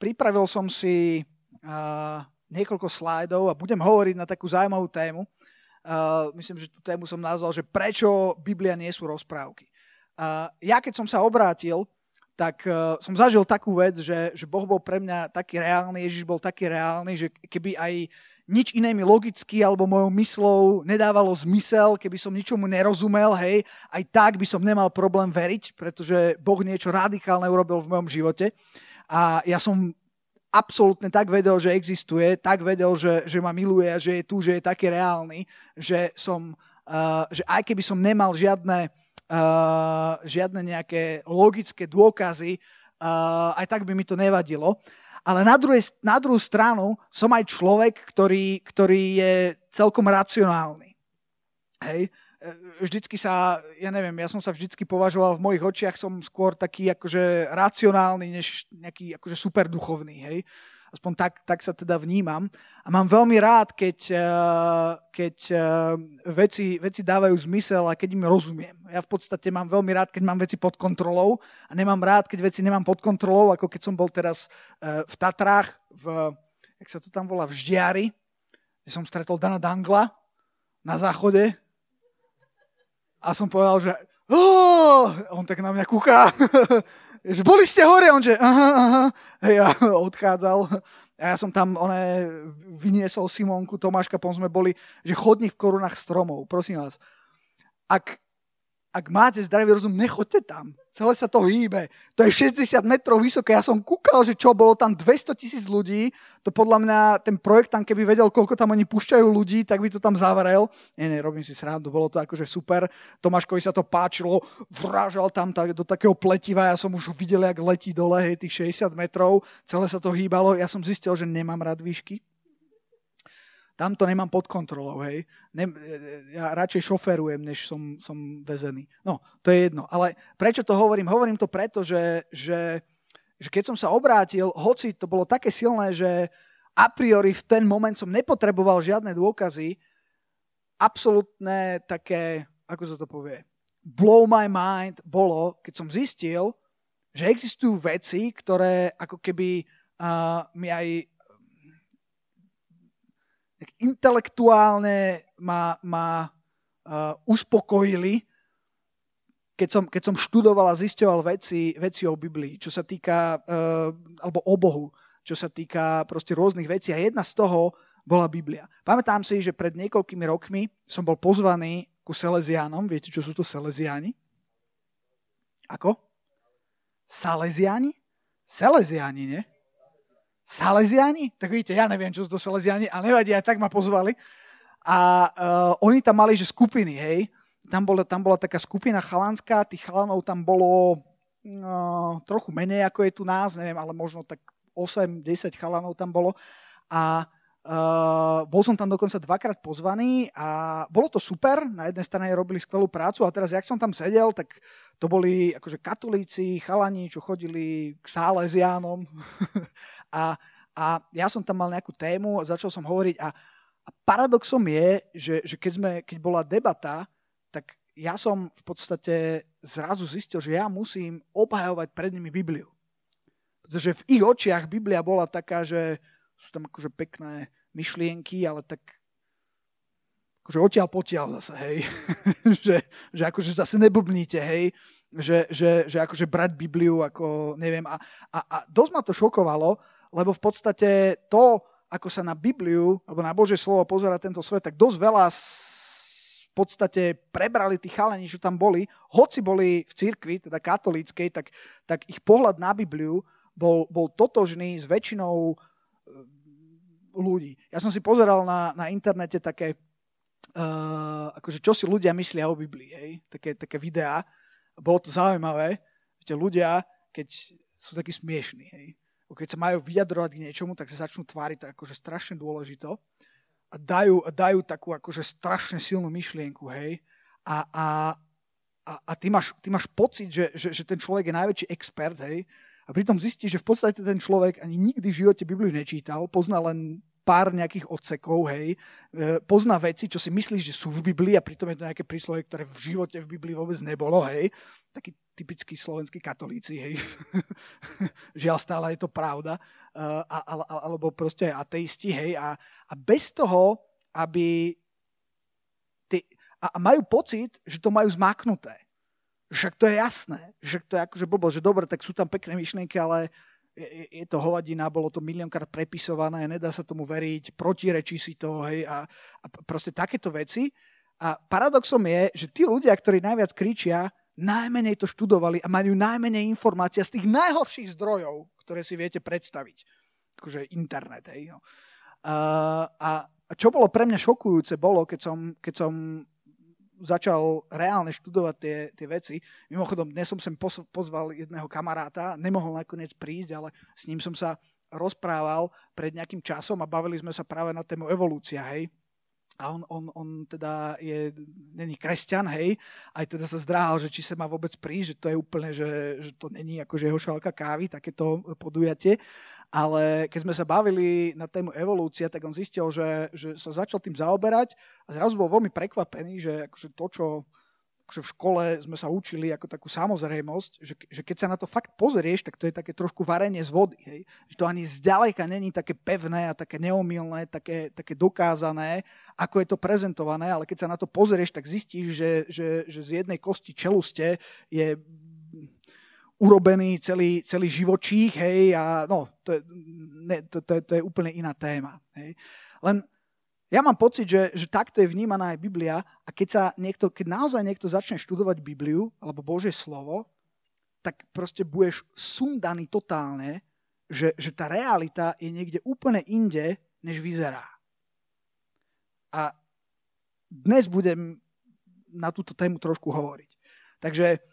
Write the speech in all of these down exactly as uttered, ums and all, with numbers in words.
pripravil som si uh, niekoľko slajdov a budem hovoriť na takú zaujímavú tému. Uh, myslím, že tú tému som nazval, že prečo Biblia nie sú rozprávky. Uh, ja keď som sa obrátil, tak uh, som zažil takú vec, že, že Boh bol pre mňa taký reálny, Ježiš bol taký reálny, že keby aj nič iné mi logicky alebo mojou myslou nedávalo zmysel, keby som ničomu nerozumel, hej, aj tak by som nemal problém veriť, pretože Boh niečo radikálne urobil v mojom živote. A ja som absolútne tak vedel, že existuje, tak vedel, že, že ma miluje, že je tu, že je taký reálny, že, som, uh, že aj keby som nemal žiadne... Uh, žiadne nejaké logické dôkazy, uh, aj tak by mi to nevadilo. Ale na, druhé, na druhú stranu som aj človek, ktorý, ktorý je celkom racionálny. Hej. Vždycky sa, ja neviem, ja som sa vždycky považoval, v mojich očiach som skôr taký akože racionálny, než nejaký akože superduchovný. Hej. Aspoň tak, tak sa teda vnímam. A mám veľmi rád, keď, keď veci, veci dávajú zmysel a keď im rozumiem. Ja v podstate mám veľmi rád, keď mám veci pod kontrolou a nemám rád, keď veci nemám pod kontrolou, ako keď som bol teraz v Tatrách, v, jak sa to tam volá, v Ždiari, kde som stretol Dana Dangla na záchode a som povedal, že on tak na mňa kúká. Že boli ste hore, on že aha, aha, ja odchádzal. A ja som tam, oné, vyniesol Simonku, Tomáška, potom sme boli, že chodník v korunách stromov, prosím vás. Ak, ak máte zdravý rozum, nechoďte tam. Celé sa to hýbe. To je šesťdesiat metrov vysoké. Ja som kúkal, že čo, bolo tam dvesto tisíc ľudí. To podľa mňa, ten projektant, keby vedel, koľko tam oni púšťajú ľudí, tak by to tam zavrel. Nie, nie, robím si srandu, bolo to akože super. Tomáškovi sa to páčilo, vrážal tam tak, do takého pletiva. Ja som už videl, jak letí dole, hej, tých šesťdesiat metrov. Celé sa to hýbalo. Ja som zistil, že nemám rád výšky. Tam to nemám pod kontrolou, hej. Nem, ja radšej šoferujem, než som, som vezený. No, to je jedno. Ale prečo to hovorím? Hovorím to preto, že, že, že keď som sa obrátil, hoci to bolo také silné, že a priori v ten moment som nepotreboval žiadne dôkazy, absolútne také, ako sa to povie, blow my mind bolo, keď som zistil, že existujú veci, ktoré ako keby uh, mi aj... tak intelektuálne ma, ma uh, uspokojili, keď som, keď som študoval a zisťoval veci, veci o Biblii, čo sa týka, uh, alebo o Bohu, čo sa týka proste rôznych vecí. A jedna z toho bola Biblia. Pamätám si, že pred niekoľkými rokmi som bol pozvaný ku Saleziánom. Viete, čo sú to Saleziáni? Ako? Saleziáni? Saleziáni, nie? Saleziáni? Tak vidíte, ja neviem, čo sú to Saleziáni, ale nevadí, aj tak ma pozvali. A uh, oni tam mali, že skupiny, hej. Tam bola, tam bola taká skupina chalanská, tých chalanov tam bolo no, trochu menej, ako je tu nás, neviem, ale možno tak osem desať chalanov tam bolo. A uh, bol som tam dokonca dvakrát pozvaný a bolo to super. Na jednej strane robili skvelú prácu a teraz, jak som tam sedel, tak to boli akože katolíci, chalani, čo chodili k Saleziánom. A, a ja som tam mal nejakú tému a začal som hovoriť a, a paradoxom je, že, že keď, sme, keď bola debata, tak ja som v podstate zrazu zistil, že ja musím obhajovať pred nimi Bibliu. Pretože v ich očiach Biblia bola taká, že sú tam akože pekné myšlienky, ale tak akože odtiaľ potiaľ zase, hej. že, že akože zase neblbníte, hej. Že, že, že akože brať Bibliu, ako neviem. A, a, a dosť ma to šokovalo, lebo v podstate to, ako sa na Bibliu, alebo na Božie slovo pozerá tento svet, tak dosť veľa v podstate prebrali tí chalani, čo tam boli. Hoci boli v cirkvi, teda katolíckej, tak, tak ich pohľad na Bibliu bol, bol totožný s väčšinou ľudí. Ja som si pozeral na, na internete také, uh, akože čo si ľudia myslia o Biblii, hej? Také, také videá. Bolo to zaujímavé, že ľudia, keď sú takí smiešní, hej? Keď sa majú vyjadrovať k niečomu, tak sa začnú tváriť akože strašne dôležito a dajú, dajú takú akože strašne silnú myšlienku, hej. A, a, a, a ty, máš, ty máš pocit, že, že, že ten človek je najväčší expert, hej. A pritom zistíš, že v podstate ten človek ani nikdy v živote Bibliu nečítal, pozná len pár nejakých odsekov, hej, pozná veci, čo si myslíš, že sú v Biblii a pritom je to nejaké príslovie, ktoré v živote v Biblii vôbec nebolo, hej. Taký typickí slovenskí katolíci, hej. Žiaľ, stále je to pravda. A, alebo proste aj ateisti, hej. A, a bez toho, aby... Ty, a, a majú pocit, že to majú zmaknuté. Však to je jasné. Že to je akože blbo, že dobre, tak sú tam pekné myšlienky, ale... je to hovadina, bolo to miliónkrát prepisované, nedá sa tomu veriť, protirečí si to, hej, a, a proste takéto veci. A paradoxom je, že tí ľudia, ktorí najviac kričia, najmenej to študovali a majú najmenej informácia z tých najhorších zdrojov, ktoré si viete predstaviť. Akože internet, hej. No. A, a čo bolo pre mňa šokujúce, bolo, keď som, keď som začal reálne študovať tie, tie veci. Mimochodom, dnes som sem pozval jedného kamaráta, nemohol nakoniec prísť, ale s ním som sa rozprával pred nejakým časom a bavili sme sa práve na tému evolúcia, hej. A on, on, on teda je, není kresťan, hej, aj teda sa zdráhal, že či sa má vôbec prísť, že to je úplne, že, že to není akože jeho šálka kávy, takéto podujatie. Ale keď sme sa bavili na tému evolúcia, tak on zistil, že, že sa začal tým zaoberať a zrazu bol veľmi prekvapený, že akože to, čo akože v škole sme sa učili ako takú samozrejmosť, že, že keď sa na to fakt pozrieš, tak to je také trošku varenie z vody, hej. Že to ani zďaleka není také pevné a také neomylné, také, také dokázané, ako je to prezentované, ale keď sa na to pozrieš, tak zistíš, že, že, že z jednej kosti čeluste je urobený celý, celý živočích, hej, a no, to je, ne, to, to, je, to je úplne iná téma, hej. Len ja mám pocit, že, že takto je vnímaná aj Biblia a keď sa niekto, keď naozaj niekto začne študovať Bibliu alebo Božie slovo, tak proste budeš sundaný totálne, že, že tá realita je niekde úplne inde, než vyzerá. A dnes budem na túto tému trošku hovoriť. Takže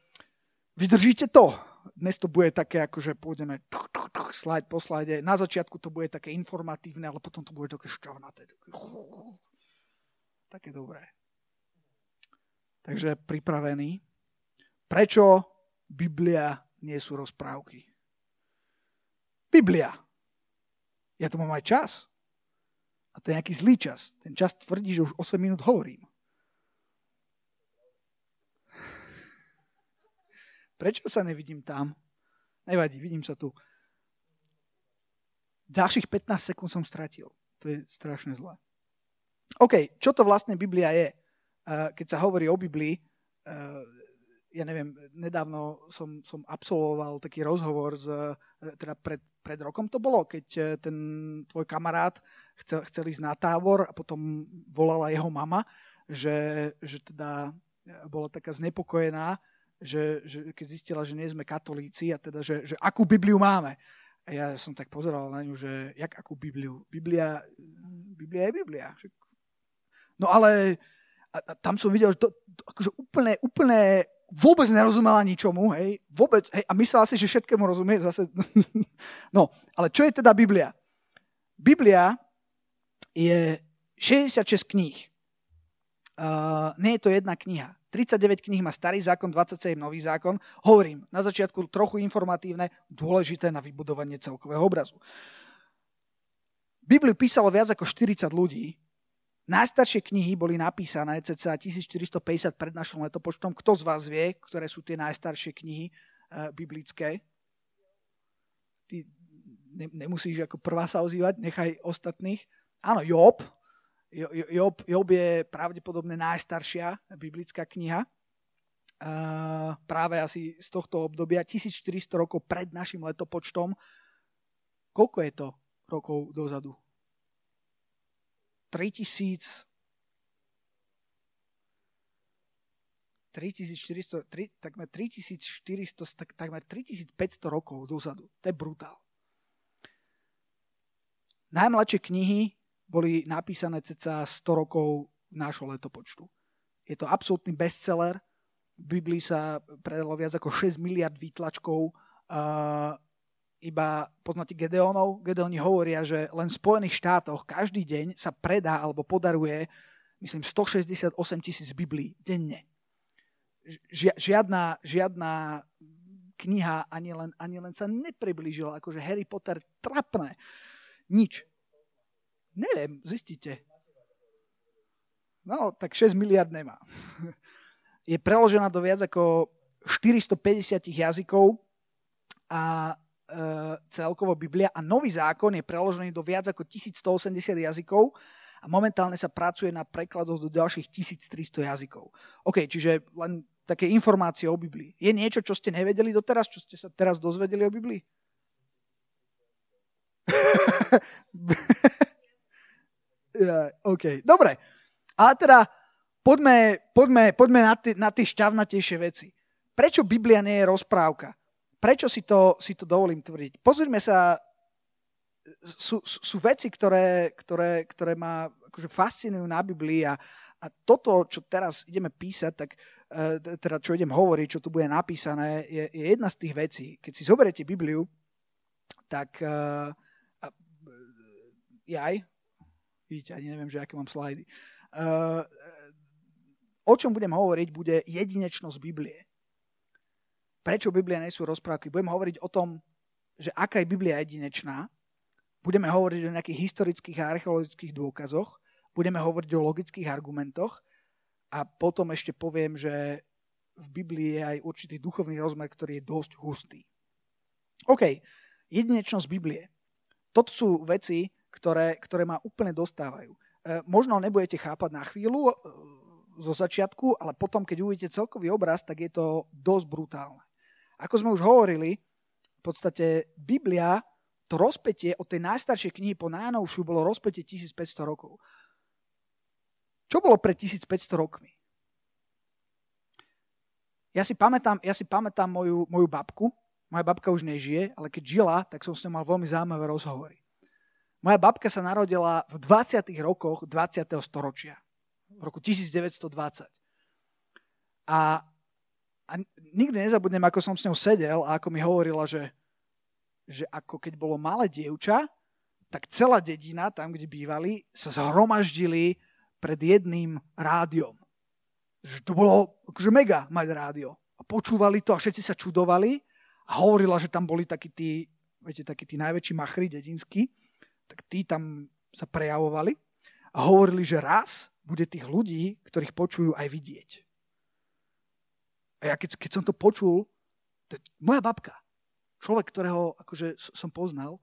vydržíte to. Dnes to bude také, akože pôjdeme tuch, tuch, tuch, slide po slide. Na začiatku to bude také informatívne, ale potom to bude také šťavnaté. Také dobré. Takže pripravení. Prečo Biblia nie sú rozprávky? Biblia. Ja tu mám aj čas. A to je nejaký zlý čas. Ten čas tvrdí, že už osem minút hovorím. Prečo sa nevidím tam? Nevadí, vidím sa tu. Ďalších pätnásť sekúnd som stratil. To je strašne zlé. OK, čo to vlastne Biblia je? Keď sa hovorí o Biblii, ja neviem, nedávno som, som absolvoval taký rozhovor, z, teda pred, pred rokom to bolo, keď ten tvoj kamarát chcel, chcel ísť na tábor a potom volala jeho mama, že, že teda bola taká znepokojená, Že, že keď zistila, že nie sme katolíci a teda, že, že akú Bibliu máme. A ja som tak pozeral na ňu, že jak akú Bibliu? Biblia, Biblia je Biblia. No ale a, a tam som videl, že to, to akože úplne, úplne vôbec nerozumela ničomu, hej, vôbec, hej, a myslela si, že všetkému rozumie zase. No, ale čo je teda Biblia? Biblia je šesťdesiatšesť kníh. Uh, nie je to jedna kniha. tridsaťdeväť kníh má starý zákon, dvadsaťsedem nový zákon. Hovorím, na začiatku trochu informatívne, dôležité na vybudovanie celkového obrazu. Bibliu písalo viac ako štyridsať ľudí. Najstaršie knihy boli napísané cca tisícštyristopäťdesiat pred našim letopočtom. Kto z vás vie, ktoré sú tie najstaršie knihy uh, biblické? Ty ne, nemusíš ako prvá sa ozývať, nechaj ostatných. Áno, Job. Job, Job je pravdepodobne najstaršia biblická kniha, práve asi z tohto obdobia, tisícštyristo rokov pred našim letopočtom. Koľko je to rokov dozadu? tritisíc, tritisícštyristo, tri, takmer tritisícštyristo, takmer tritisícpäťsto rokov dozadu. To je brutál. Najmladšie knihy boli napísané cca sto rokov nášho letopočtu. Je to absolútny bestseller. V Biblii sa predalo viac ako šesť miliárd výtlačkov. Uh, iba poznáte Gedeónov. Gedeóni hovoria, že len v Spojených štátoch každý deň sa predá alebo podaruje, myslím, stošesťdesiatosem tisíc Biblií denne. Žiadna, žiadna kniha ani len, ani len sa nepriblížila. Akože Harry Potter trapné. Nič. Neviem, zistíte. No, tak šesť miliárd nemá. Je preložená do viac ako štyristopäťdesiat jazykov a e, celkovo Biblia a Nový zákon je preložený do viac ako tisícstoosemdesiat jazykov a momentálne sa pracuje na prekladoch do ďalších tisíctristo jazykov. OK, čiže len také informácie o Biblii. Je niečo, čo ste nevedeli doteraz, čo ste sa teraz dozvedeli o Biblii? Yeah, OK, dobre. A teda poďme, poďme, poďme na, tie, na tie šťavnatejšie veci. Prečo Biblia nie je rozprávka? Prečo si to, si to dovolím tvrdiť? Pozrime sa, sú, sú veci, ktoré, ktoré, ktoré ma akože fascinujú na Biblii a, a toto, čo teraz ideme písať, tak teda čo idem hovoriť, čo tu bude napísané, je, je jedna z tých vecí. Keď si zoberiete Bibliu, tak uh, jaj, vidíte, ani neviem, že aké mám slajdy. Uh, o čom budem hovoriť, bude jedinečnosť Biblie. Prečo Biblia nie sú rozprávky? Budem hovoriť o tom, že aká je Biblia jedinečná. Budeme hovoriť o nejakých historických a archeologických dôkazoch. Budeme hovoriť o logických argumentoch. A potom ešte poviem, že v Biblii je aj určitý duchovný rozmer, ktorý je dosť hustý. OK, jedinečnosť Biblie. Toto sú veci, ktoré, ktoré ma úplne dostávajú. Možno nebudete chápať na chvíľu zo začiatku, ale potom, keď uvidíte celkový obraz, tak je to dosť brutálne. Ako sme už hovorili, v podstate Biblia, to rozpätie od tej najstaršej knihy po najnovšiu bolo rozpätie tisícpäťsto rokov. Čo bolo pred tisícpäťsto rokmi? Ja si pamätám, ja si pamätám moju, moju babku. Moja babka už nežije, ale keď žila, tak som s ňou mal veľmi zaujímavé rozhovory. Moja babka sa narodila v dvadsiatych rokoch dvadsiateho storočia. V roku devätnásťdvadsať. A, a nikdy nezabudnem, ako som s ňou sedel a ako mi hovorila, že že ako keď bolo malé dievča, tak celá dedina, tam, kde bývali, sa zhromaždili pred jedným rádiom. Že to bolo akože mega mať rádio. A počúvali to a všetci sa čudovali a hovorila, že tam boli takí tí, viete, takí tí najväčší machry dedinskí, tak tí tam sa prejavovali a hovorili, že raz bude tých ľudí, ktorých počujú, aj vidieť. A ja keď, keď som to počul, to je moja babka. Človek, ktorého akože som poznal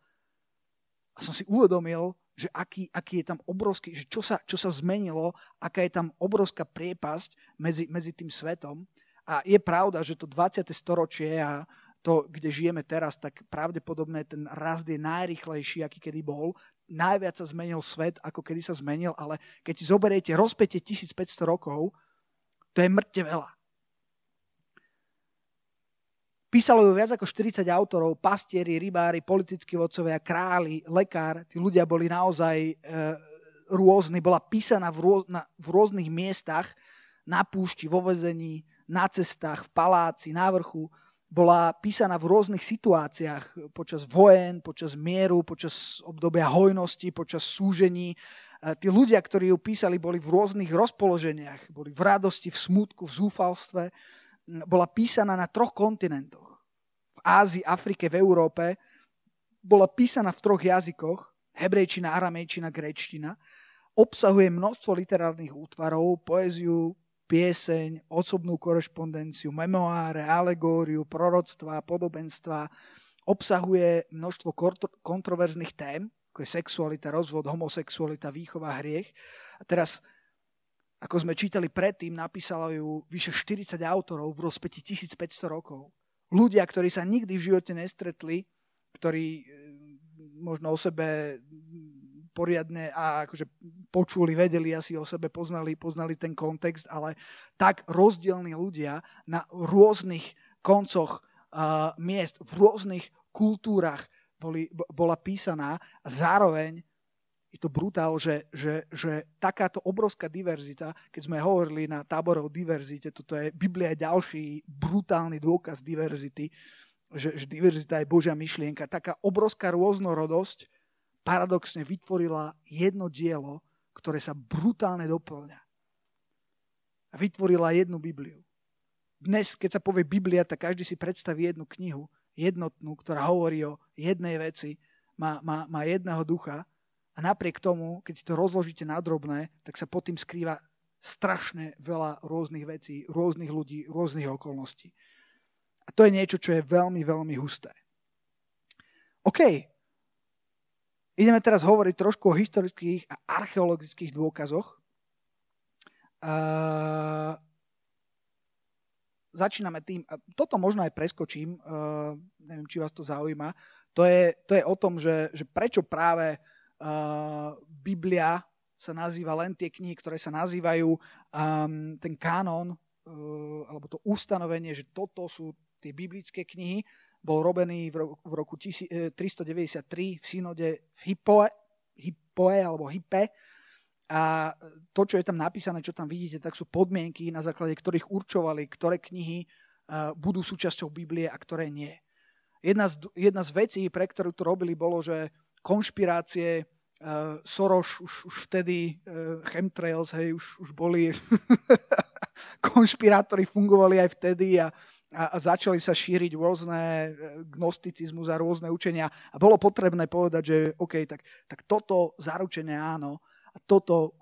a som si uvedomil, že aký, aký je tam obrovský, že čo sa, čo sa zmenilo, aká je tam obrovská priepasť medzi, medzi tým svetom. A je pravda, že to dvadsiate storočie a to, kde žijeme teraz, tak pravdepodobne ten rast je najrýchlejší, aký kedy bol. Najviac sa zmenil svet, ako kedy sa zmenil, ale keď si zoberiete rozpätie tisícpäťsto rokov, to je mŕtve veľa. Písalo ju viac ako štyridsať autorov, pastieri, rybári, politickí vodcovia, králi, lekár. Tí ľudia boli naozaj e, rôzni. Bola písaná v, rôz, na, v rôznych miestach, na púšti, vo väzení, na cestách, v paláci, na vrchu. Bola písaná v rôznych situáciách, počas vojen, počas mieru, počas obdobia hojnosti, počas súžení. E, tí ľudia, ktorí ju písali, boli v rôznych rozpoloženiach. Boli v radosti, v smútku, v zúfalstve. Bola písaná na troch kontinentoch. V Ázii, Afrike, v Európe. Bola písaná v troch jazykoch. Hebrejčina, aramejčina, gréčtina. Obsahuje množstvo literárnych útvarov, poéziu, pieseň, osobnú korešpondenciu, memoáre, alegóriu, proroctvá, podobenstva. Obsahuje množstvo kontroverzných tém, ako je sexualita, rozvod, homosexualita, výchova, hriech. A teraz, ako sme čítali predtým, napísalo ju vyše štyridsať autorov v rozpäti tisícpäťsto rokov. Ľudia, ktorí sa nikdy v živote nestretli, ktorí možno o sebe poriadne a akože počuli, vedeli, asi o sebe poznali, poznali ten kontext, ale tak rozdielni ľudia na rôznych koncoch uh, miest, v rôznych kultúrach boli, bola písaná a zároveň je to brutál, že, že, že takáto obrovská diverzita, keď sme hovorili na tábore o diverzite, toto je Biblia ďalší brutálny dôkaz diverzity, že, že diverzita je Božia myšlienka. Taká obrovská rôznorodosť paradoxne vytvorila jedno dielo, ktoré sa brutálne doplňa. A vytvorila jednu Bibliu. Dnes, keď sa povie Biblia, tak každý si predstaví jednu knihu, jednotnú, ktorá hovorí o jednej veci, má, má, má jedného ducha. A A napriek tomu, keď si to rozložíte na drobné, tak sa pod tým skrýva strašne veľa rôznych vecí, rôznych ľudí, rôznych okolností. A to je niečo, čo je veľmi, veľmi husté. OK. Ideme teraz hovoriť trošku o historických a archeologických dôkazoch. Uh, začíname tým, toto možno aj preskočím, uh, neviem, či vás to zaujíma. To je, to je o tom, že, že prečo práve Uh, Biblia sa nazýva len tie knihy, ktoré sa nazývajú um, ten kánon, uh, alebo to ustanovenie, že toto sú tie biblické knihy, bol robený v roku, v roku tristodeväťdesiattri v synode v Hippoe, Hippoe alebo Hippe. A to, čo je tam napísané, čo tam vidíte, tak sú podmienky, na základe ktorých určovali, ktoré knihy uh, budú súčasťou Biblie a ktoré nie. Jedna z, jedna z vecí, pre ktorú to robili, bolo, že konšpirácie, uh, Soros už, už vtedy, uh, chemtrails, hej, už, už boli, konšpirátori fungovali aj vtedy a, a, a začali sa šíriť rôzne gnosticizmus a rôzne učenia a bolo potrebné povedať, že OK, tak, tak toto zaručenie áno a toto,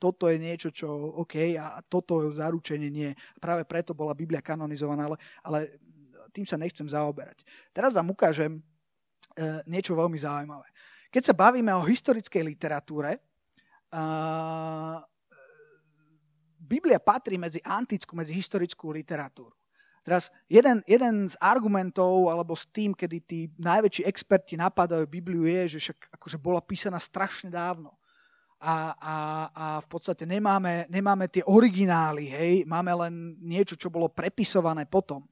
toto je niečo, čo OK a toto zaručenie nie. Práve preto bola Biblia kanonizovaná, ale, ale tým sa nechcem zaoberať. Teraz vám ukážem niečo veľmi zaujímavé. Keď sa bavíme o historickej literatúre, uh, Biblia patrí medzi antickú, medzi historickú literatúru. Teraz jeden, jeden z argumentov, alebo s tým, kedy tí najväčší experti napadajú Bibliu, je, že však akože bola písaná strašne dávno. A, a, a v podstate nemáme, nemáme tie originály, hej? Máme len niečo, čo bolo prepisované potom.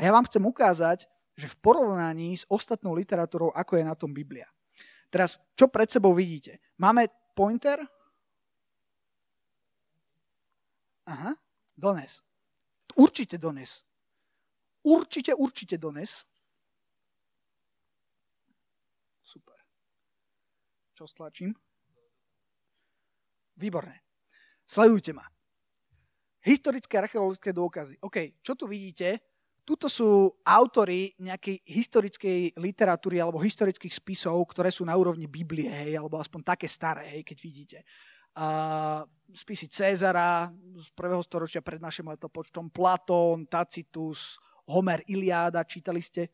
A ja vám chcem ukázať, že v porovnaní s ostatnou literatúrou, ako je na tom Biblia. Teraz, čo pred sebou vidíte? Máme pointer? Aha, dones. Určite dones. Určite, určite dones. Super. Čo stlačím? Výborné. Sledujte ma. Historické archeologické dôkazy. OK, čo tu vidíte? Tuto sú autori nejakej historickej literatúry alebo historických spisov, ktoré sú na úrovni Biblie, hej, alebo aspoň také staré, hej, keď vidíte. Uh, spisy Cézara z prvého storočia pred našim letopočtom, Platón, Tacitus, Homer, Iliáda, čítali ste.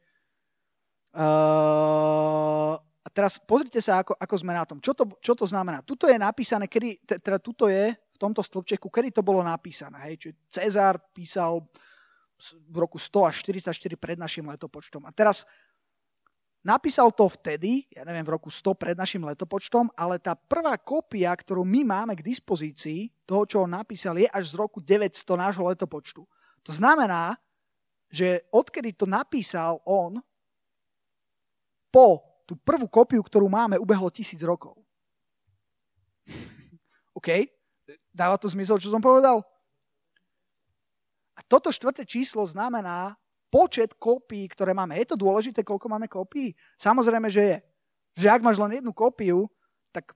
Uh, a teraz pozrite sa, ako, ako sme na tom. Čo to, čo to znamená? Tuto je napísané, kedy, teda tuto je v tomto stĺpčeku, kedy to bolo napísané. Hej? Čiže Cézar písal v roku sto až štyridsaťštyri pred našim letopočtom. A teraz napísal to vtedy, ja neviem, v roku sto pred našim letopočtom, ale tá prvá kópia, ktorú my máme k dispozícii, toho, čo on napísal, je až z roku deväťsto nášho letopočtu. To znamená, že odkedy to napísal on, po tú prvú kópiu, ktorú máme, ubehlo tisíc rokov. OK? Dáva to zmysel, čo som povedal? A toto štvrté číslo znamená počet kópií, ktoré máme. Je to dôležité, koľko máme kópií? Samozrejme, že je. Že ak máš len jednu kópiu, tak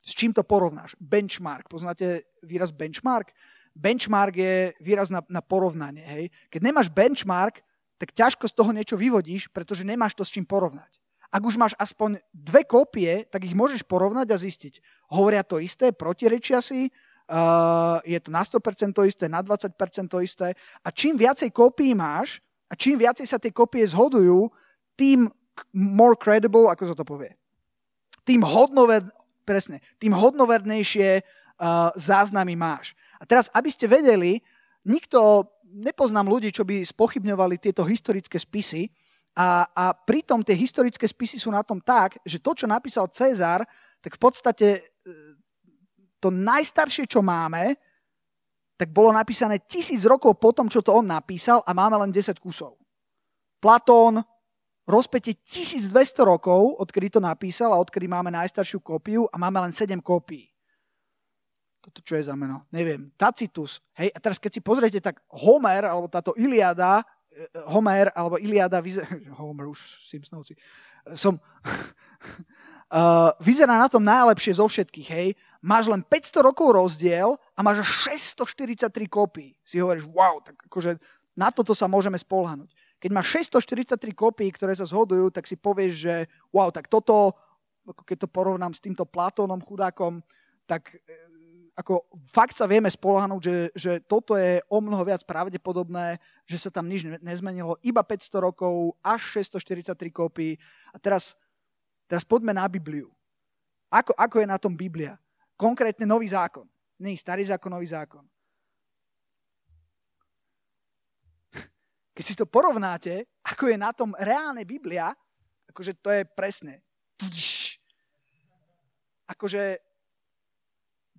s čím to porovnáš? Benchmark. Poznáte výraz benchmark? Benchmark je výraz na, na porovnanie. Hej? Keď nemáš benchmark, tak ťažko z toho niečo vyvodíš, pretože nemáš to s čím porovnať. Ak už máš aspoň dve kópie, tak ich môžeš porovnať a zistiť. Hovoria to isté, protirečia si, Uh, je to na sto percent to isté, na dvadsať percent to isté. A čím viacej kópií máš a čím viacej sa tie kópie zhodujú, tým more credible, ako sa to povie, tým, hodnover, presne, tým hodnovernejšie uh, záznamy máš. A teraz, aby ste vedeli, nikto, nepoznám ľudí, čo by spochybňovali tieto historické spisy a, a pritom tie historické spisy sú na tom tak, že to, čo napísal Cezar, tak v podstate to najstaršie, čo máme, tak bolo napísané tisíc rokov po tom, čo to on napísal a máme len desať kusov. Platón rozpätie tisícdvesto rokov, odkedy to napísal a odkedy máme najstaršiu kópiu a máme len sedem kópií. Toto čo je za meno? Neviem. Tacitus. Hej, a teraz keď si pozriete, tak Homer, alebo táto Iliáda, Homer, alebo Iliáda, vyzer... Homer už Simpsonovci, som... Uh, vyzerá na tom najlepšie zo všetkých, hej. Máš len päťsto rokov rozdiel a máš až šesťstoštyridsaťtri kópií. Si hovoríš, wow, tak akože na toto sa môžeme spoľahnúť. Keď máš šesťstoštyridsaťtri kópií, ktoré sa zhodujú, tak si povieš, že wow, tak toto ako keď to porovnám s týmto Platónom chudákom, tak ako fakt sa vieme spoľahnúť, že, že toto je o mnoho viac pravdepodobné, že sa tam nič nezmenilo, iba päťsto rokov, až šesťstoštyridsaťtri kópií. A teraz, teraz poďme na Bibliu. Ako, ako je na tom Biblia? Konkrétne Nový zákon. Nie, Starý zákon, Nový zákon. Keď si to porovnáte, ako je na tom reálne Biblia, akože to je presne. Akože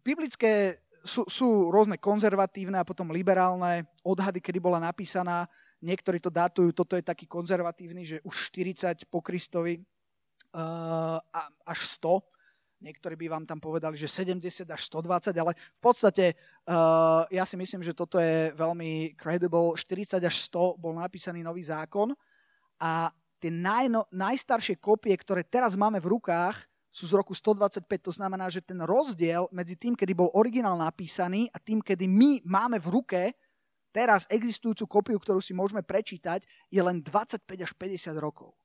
biblické sú, sú rôzne konzervatívne a potom liberálne odhady, kedy bola napísaná. Niektorí to datujú, toto je taký konzervatívny, že už štyridsať po Kristovi uh, až sto. Niektorí by vám tam povedali, že sedemdesiat až stodvadsať, ale v podstate uh, ja si myslím, že toto je veľmi credible. štyridsať až sto bol napísaný Nový zákon a tie najno, najstaršie kopie, ktoré teraz máme v rukách, sú z roku stodvadsaťpäť. To znamená, že ten rozdiel medzi tým, kedy bol originál napísaný a tým, kedy my máme v ruke teraz existujúcu kopiu, ktorú si môžeme prečítať, je len dvadsaťpäť až päťdesiat rokov.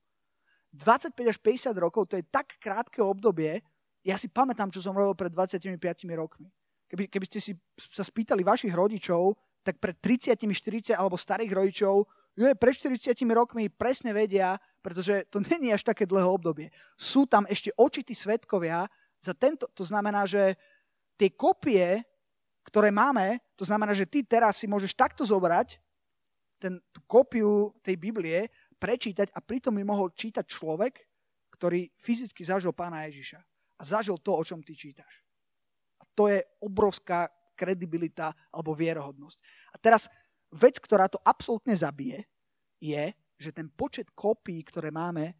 dvadsaťpäť až päťdesiat rokov, to je tak krátke obdobie. Ja si pamätám, čo som robil pred dvadsaťpäť rokmi. Keby, keby ste si sa spýtali vašich rodičov, tak pred tridsať, štyridsať alebo starých rodičov, je, pred štyridsiatimi rokmi presne vedia, pretože to není až také dlhé obdobie. Sú tam ešte očití svedkovia za tento. To znamená, že tie kopie, ktoré máme, to znamená, že ty teraz si môžeš takto zobrať ten, tú kopiu tej Biblie, prečítať a pritom by mohol čítať človek, ktorý fyzicky zažil Pána Ježiša. A zažil to, o čom ty čítaš. A to je obrovská kredibilita alebo vierohodnosť. A teraz vec, ktorá to absolútne zabije, je, že ten počet kópií, ktoré máme,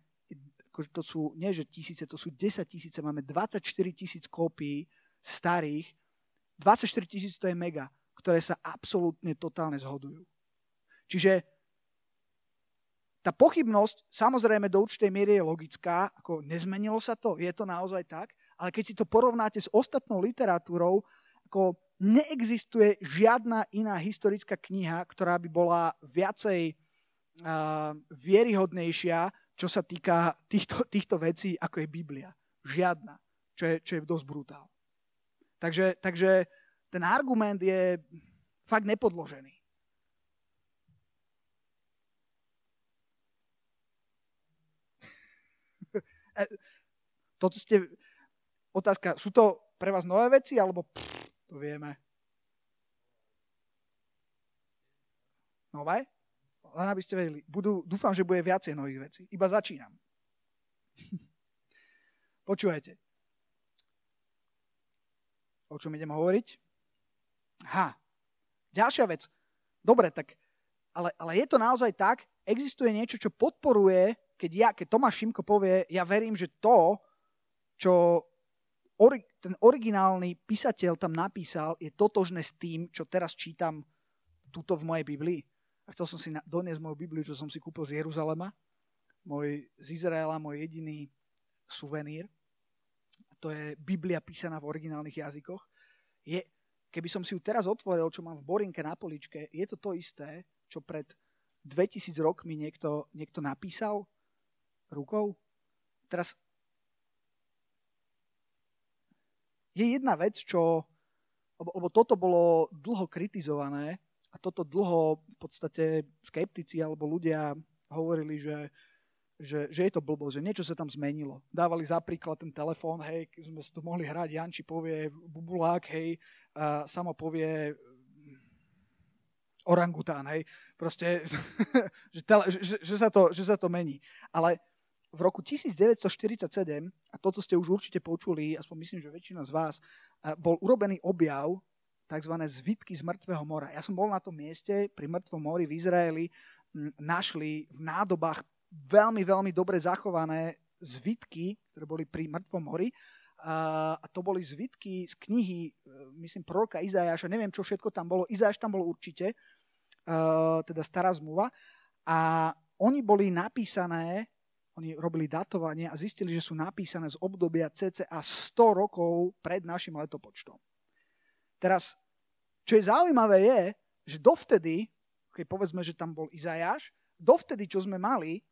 to sú nie že tisíce, to sú desaťtisíce, máme dvadsaťštyritisíc kópií starých, dvadsaťštyritisíc to je mega, ktoré sa absolútne totálne zhodujú. Čiže tá pochybnosť, samozrejme, do určitej miery je logická, ako nezmenilo sa to, je to naozaj tak, ale keď si to porovnáte s ostatnou literatúrou, ako neexistuje žiadna iná historická kniha, ktorá by bola viacej uh, vieryhodnejšia, čo sa týka týchto, týchto vecí, ako je Biblia. Žiadna, čo je, čo je dosť brutál. Takže, takže ten argument je fakt nepodložený. Toto ste... Otázka, sú to pre vás nové veci, alebo pff, to vieme? Nové? Len aby ste vedeli. Budú, dúfam, že bude viacej nových vecí. Iba začínam. Počúvajte. O čom idem hovoriť? Ha. Ďalšia vec. Dobre, tak... Ale, ale je to naozaj tak, existuje niečo, čo podporuje... Keď, ja, keď Tomáš Šimko povie, ja verím, že to, čo ori, ten originálny písateľ tam napísal, je totožné s tým, čo teraz čítam tuto v mojej Biblii. A chcel som si na, doniesť moju Bibliu, čo som si kúpil z Jeruzalema, môj, z Izraela, môj jediný suvenír. A to je Biblia písaná v originálnych jazykoch. Je, keby som si ju teraz otvoril, čo mám v Borinke na poličke, je to to isté, čo pred dvetisíc rokmi niekto, niekto napísal rukou. Teraz je jedna vec, čo, lebo toto bolo dlho kritizované a toto dlho v podstate skeptici alebo ľudia hovorili, že, že, že je to blbosť, že niečo sa tam zmenilo. Dávali za príklad ten telefón, hej, keď sme si to mohli hrať, Janči povie bubulák, hej, a Samo povie orangután, hej, proste, že, tele, že, že, sa to, že sa to mení. Ale v roku devätnásťstoštyridsaťsedem, a toto ste už určite počuli, aspoň myslím, že väčšina z vás, bol urobený objav tzv. Zvitky z mŕtvého mora. Ja som bol na tom mieste, pri mŕtvom mori v Izraeli, našli v nádobách veľmi, veľmi dobre zachované zvitky, ktoré boli pri mŕtvom mori. A to boli zvitky z knihy, myslím, proroka Izaiaša, neviem, čo všetko tam bolo. Izaiaš tam bol určite, teda Stará zmluva. A oni boli napísané, oni robili datovanie a zistili, že sú napísané z obdobia cca sto rokov pred našim letopočtom. Teraz, čo je zaujímavé je, že dovtedy, keď povedzme, že tam bol Izaiáš, dovtedy, čo sme mali,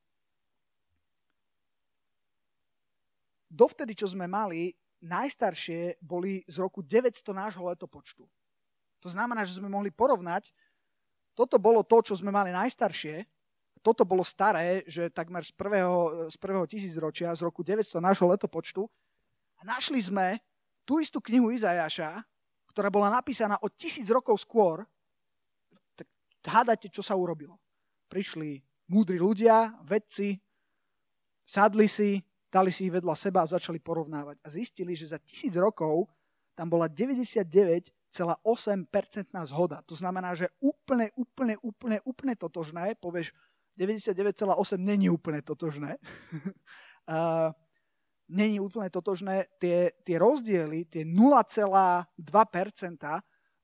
dovtedy, čo sme mali, najstaršie boli z roku deväťsto nášho letopočtu. To znamená, že sme mohli porovnať, toto bolo to, čo sme mali najstaršie, toto bolo staré, že takmer z prvého, z prvého tisícročia, z roku deväťsto nášho letopočtu. A našli sme tú istú knihu Izaiaša, ktorá bola napísaná o tisíc rokov skôr. Tak hádajte, čo sa urobilo. Prišli múdri ľudia, vedci, sadli si, dali si ich vedľa seba a začali porovnávať. A zistili, že za tisíc rokov tam bola deväťdesiatdeväť celá osem percent zhoda. To znamená, že úplne, úplne, úplne, úplne totožné, povieš, deväťdesiatdeväť celá osem není úplne totožné. uh, není úplne totožné. Tie, tie rozdiely, tie nula celá dva percent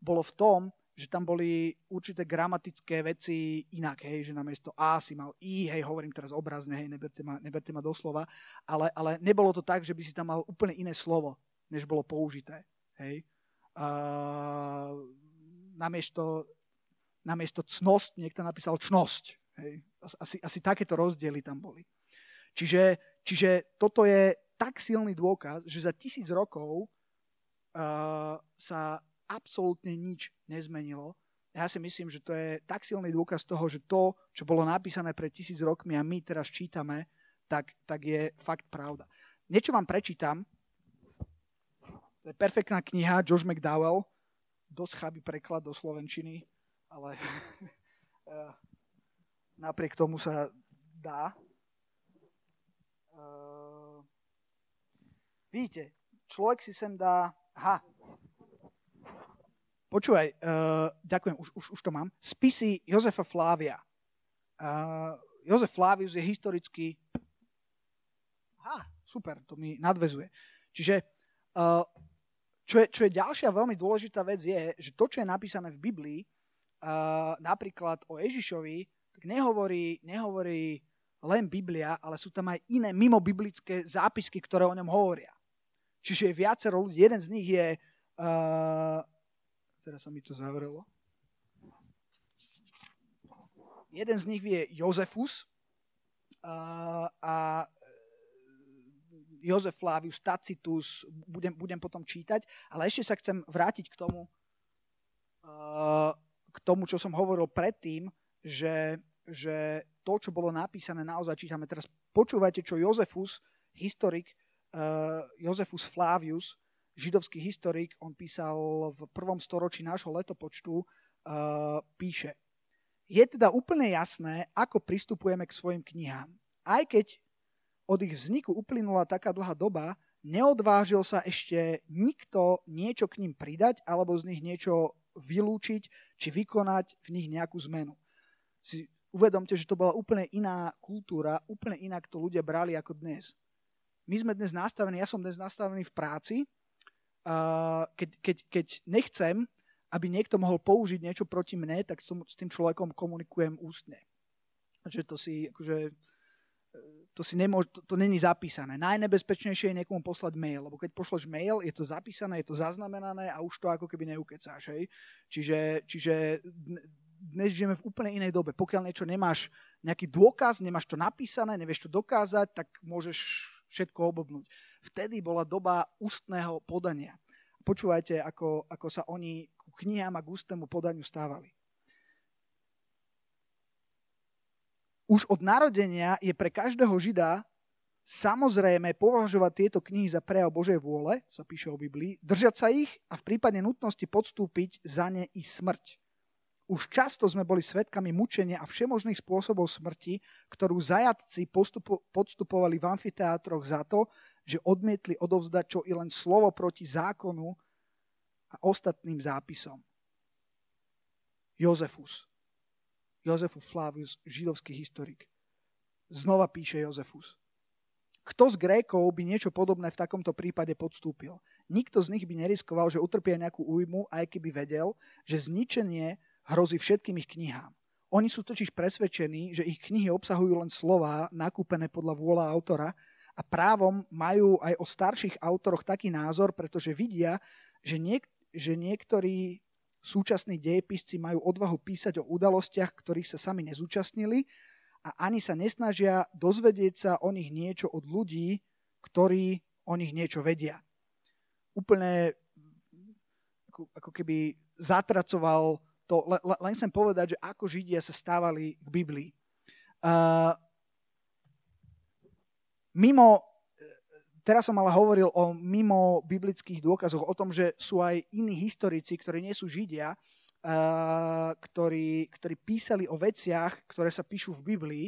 bolo v tom, že tam boli určité gramatické veci inak, hej, že namiesto A si mal I, hej, hovorím teraz obrazne, hej, neberte ma, neberte ma doslova, ale, ale nebolo to tak, že by si tam mal úplne iné slovo, než bolo použité, hej. Uh, namiesto, namiesto cnosť, niekto napísal čnosť, hej. Asi, asi takéto rozdiely tam boli. Čiže, čiže toto je tak silný dôkaz, že za tisíc rokov uh, sa absolútne nič nezmenilo. Ja si myslím, že to je tak silný dôkaz toho, že to, čo bolo napísané pred tisíc rokmi a my teraz čítame, tak, tak je fakt pravda. Niečo vám prečítam. To je perfektná kniha, George McDowell. Dosť chabý preklad do slovenčiny, ale napriek tomu sa dá. Vidíte, človek si sem dá... Aha, Počúvaj, uh, ďakujem, už, už, už to mám. Spisy Josefa Flávia. Uh, Josef Flavius je historicky... Aha, super, to mi nadväzuje. Čiže, uh, čo, je, čo je ďalšia veľmi dôležitá vec je, že to, čo je napísané v Biblii, uh, napríklad o Ježišovi, tak nehovorí, nehovorí len Biblia, ale sú tam aj iné mimobiblické zápisky, ktoré o ňom hovoria. Čiže je viacero ľudí. Jeden z nich je... Uh, Teraz sa mi to zavrelo. Jeden z nich je Josefus uh, a Josef Flavius, Tacitus, budem, budem potom čítať, ale ešte sa chcem vrátiť k tomu, uh, k tomu, čo som hovoril predtým, že, že to, čo bolo napísané, naozaj čítame. Teraz počúvajte, čo Josefus, historik, uh, Josefus Flavius, židovský historik, on písal v prvom storočí nášho letopočtu, uh, píše: Je teda úplne jasné, ako pristupujeme k svojim knihám. Aj keď od ich vzniku uplynula taká dlhá doba, neodvážil sa ešte nikto niečo k nim pridať alebo z nich niečo vylúčiť či vykonať v nich nejakú zmenu. Si uvedomte, že to bola úplne iná kultúra, úplne inak to ľudia brali ako dnes. My sme dnes nastavení, ja som dnes nastavený v práci, Uh, keď, keď, keď nechcem, aby niekto mohol použiť niečo proti mne, tak som, s tým človekom komunikujem ústne. Že to si, akože, to si nemôž, to, to není zapísané. Najnebezpečnejšie je niekomu poslať mail, lebo keď pošleš mail, je to zapísané, je to zaznamenané a už to ako keby neukecáš. Hej? Čiže, čiže dnes žijeme v úplne inej dobe. Pokiaľ niečo nemáš, nejaký dôkaz, nemáš to napísané, nevieš to dokázať, tak môžeš všetko obobnúť. Vtedy bola doba ústneho podania. Počúvajte, ako, ako sa oni ku knihám a k ústnemu podaniu stávali. Už od narodenia je pre každého Žida samozrejme považovať tieto knihy za prejav Božej vôle, sa píše o Biblii, držať sa ich a v prípade nutnosti podstúpiť za ne i smrť. Už často sme boli svedkami mučenia a všemožných spôsobov smrti, ktorú zajatci postupo- podstupovali v amfiteátroch za to, že odmietli odovzdať čo i len slovo proti zákonu a ostatným zápisom. Josefus. Josefus Flavius, židovský historik. Znova píše Josefus. Kto z Grékov by niečo podobné v takomto prípade podstúpil? Nikto z nich by neriskoval, že utrpia nejakú újmu, aj keby vedel, že zničenie hrozí všetkým ich knihám. Oni sú totiž presvedčení, že ich knihy obsahujú len slová nakúpené podľa vôle autora a právom majú aj o starších autoroch taký názor, pretože vidia, že, niek- že niektorí súčasní dejepisci majú odvahu písať o udalostiach, ktorých sa sami nezúčastnili a ani sa nesnažia dozvedieť sa o nich niečo od ľudí, ktorí o nich niečo vedia. Úplne ako, ako keby zatracoval to, len chcem povedať, že ako Židia sa stávali k Biblii. Uh, mimo, teraz som ale hovoril o mimo biblických dôkazoch, o tom, že sú aj iní historici, ktorí nie sú Židia, uh, ktorí, ktorí písali o veciach, ktoré sa píšu v Biblii.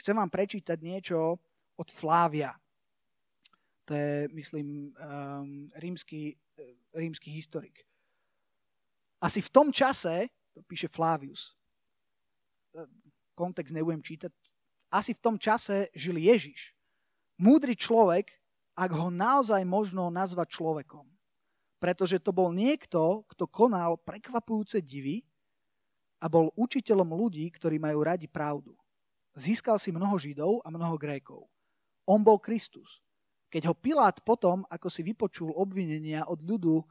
Chcem vám prečítať niečo od Flávia. To je, myslím, um, rímsky, rímsky historik. Asi v tom čase, to píše Flávius, kontext nebudem čítať, asi v tom čase žil Ježiš. Múdry človek, ak ho naozaj možno nazvať človekom. Pretože to bol niekto, kto konal prekvapujúce divy a bol učiteľom ľudí, ktorí majú radi pravdu. Získal si mnoho Židov a mnoho Grékov. On bol Kristus. Keď ho Pilát potom, ako si vypočul obvinenia od ľudu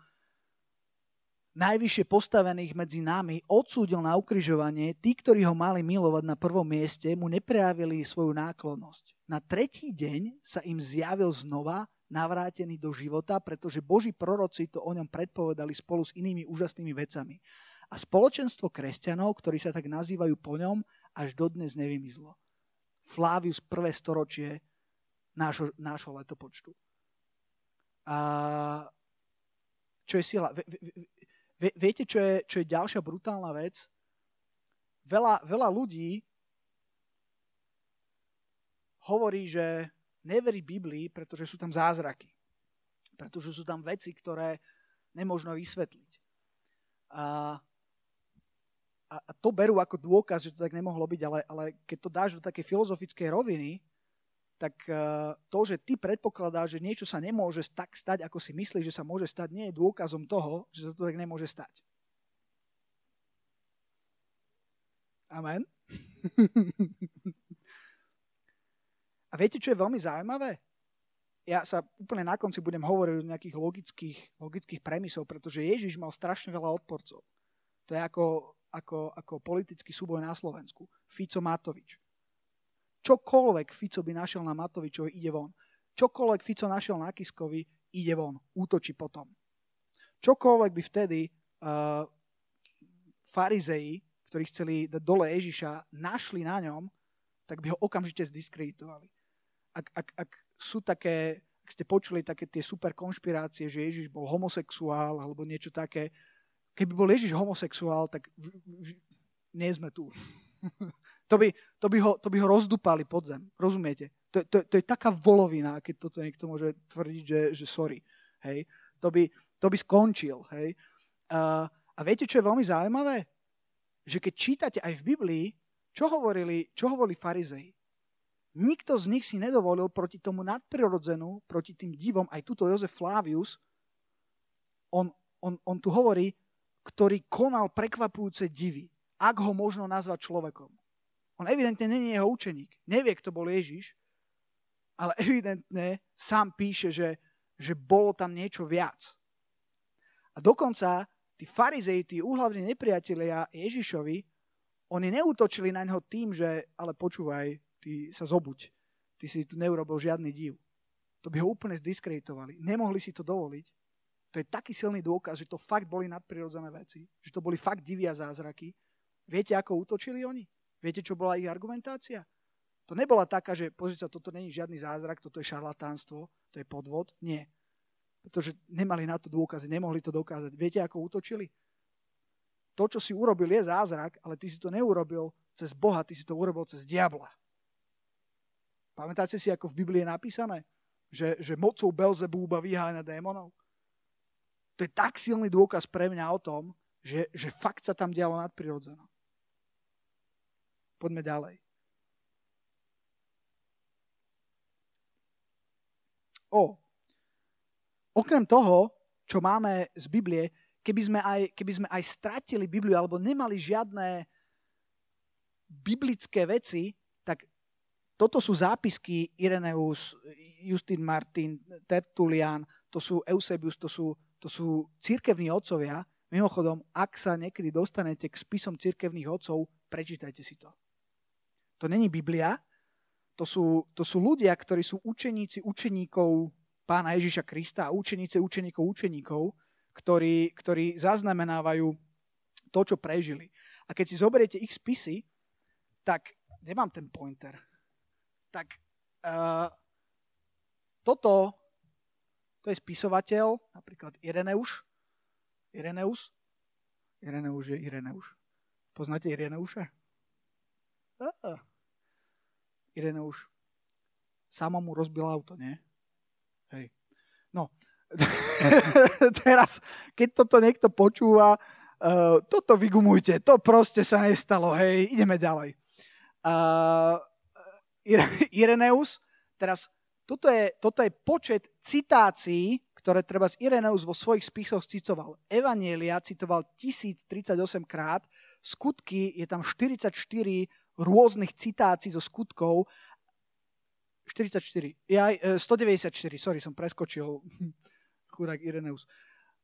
najvyššie postavených medzi nami, odsúdil na ukrižovanie, tí, ktorí ho mali milovať na prvom mieste, mu neprejavili svoju náklonnosť. Na tretí deň sa im zjavil znova, navrátený do života, pretože Boží proroci to o ňom predpovedali spolu s inými úžasnými vecami. A spoločenstvo kresťanov, ktorí sa tak nazývajú po ňom, až dodnes nevymizlo. Flávius prvé storočie nášho, nášho letopočtu. A čo je sila... Viete, čo je, čo je ďalšia brutálna vec? Veľa, veľa ľudí hovorí, že neverí Biblii, pretože sú tam zázraky. Pretože sú tam veci, ktoré nemožno vysvetliť. A, a to berú ako dôkaz, že to tak nemohlo byť, ale, ale keď to dáš do takej filozofickej roviny, tak to, že ty predpokladáš, že niečo sa nemôže tak stať, ako si myslíš, že sa môže stať, nie je dôkazom toho, že sa to tak nemôže stať. Amen. A viete, čo je veľmi zaujímavé? Ja sa úplne na konci budem hovoriť o nejakých logických, logických premisov, pretože Ježiš mal strašne veľa odporcov. To je ako, ako, ako politický súboj na Slovensku. Fico Matovič. Čokoľvek Fico by našiel na Matovičovi, ide von. Čokoľvek Fico našiel na Kiskovi, ide von. Útočí potom. Čokoľvek by vtedy uh, farizei, ktorí chceli dať dole Ježiša, našli na ňom, tak by ho okamžite zdiskreditovali. Ak, ak, ak sú také, ak ste počuli také tie super konšpirácie, že Ježiš bol homosexuál alebo niečo také, keby bol Ježiš homosexuál, tak v, v, nie sme tu. To by, to, by ho, to by ho rozdupali pod zem. Rozumiete? To, to, to je taká volovina, keď toto niekto môže tvrdiť, že, že sorry. Hej? To by, to by skončil. Hej? Uh, a viete, čo je veľmi zaujímavé? Že keď čítate aj v Biblii, čo hovorili, čo hovorili farizei? Nikto z nich si nedovolil proti tomu nadprirodzenú, proti tým divom, aj tuto Josef Flavius, on, on, on tu hovorí, ktorý konal prekvapujúce divy. Ak ho možno nazvať človekom. On evidentne nie je jeho učeník. Nevie, kto bol Ježiš, ale evidentne sám píše, že, že bolo tam niečo viac. A dokonca tí farizei, tí úhlavní nepriatelia Ježišovi, oni neútočili na neho tým, že ale počúvaj, ty sa zobuď, ty si tu neurobil žiadny div. To by ho úplne zdiskreditovali. Nemohli si to dovoliť. To je taký silný dôkaz, že to fakt boli nadprirodzené veci, že to boli fakt divy a zázraky. Viete, ako útočili oni? Viete, čo bola ich argumentácia? To nebola taká, že pozrite sa, toto není žiadny zázrak, toto je šarlatánstvo, to je podvod. Nie. Pretože nemali na to dôkazy, nemohli to dokázať. Viete, ako útočili? To, čo si urobil, je zázrak, ale ty si to neurobil cez Boha, ty si to urobil cez diabla. Pamätáte si, ako v Biblii je napísané, že, že mocou Belzebuba vyháňa démonov? To je tak silný dôkaz pre mňa o tom, že, že fakt sa tam dialo nadprirodzeno. Poďme ďalej. O, okrem toho, čo máme z Biblie, keby sme aj, keby sme aj stratili Bibliu alebo nemali žiadne biblické veci, tak toto sú zápisky Irenaeus, Justin Martin, Tertullian, to sú Eusebius, to sú, to sú cirkevní otcovia. Mimochodom, ak sa niekedy dostanete k spisom cirkevných otcov, prečítajte si to. To není Biblia, to sú, to sú ľudia, ktorí sú učeníci učeníkov pána Ježiša Krista a učenice učeníkov učeníkov, ktorí, ktorí zaznamenávajú to, čo prežili. A keď si zoberiete ich spisy, tak, nemám ten pointer, tak uh, toto, to je spisovateľ, napríklad Irenaeus, Irenaeus, Irenaeus je Irenaeus. Poznáte Ireneusa? Uh-uh. Irenaeus. Sama mu rozbil auto, nie? Hej. No, teraz, keď toto niekto počúva, uh, toto vygumujte, to proste sa nestalo, hej, ideme ďalej. Uh, Irenaeus, teraz, toto je, toto je počet citácií, ktoré treba z Irenaeus vo svojich spisoch citoval. Evanjelia citoval tisíctridsaťosem krát, skutky, je tam štyridsaťštyri rôznych citácií zo skutkov, štyridsaťštyri. Ja, stodeväťdesiatštyri, sorry, som preskočil. Churák Irenaeus.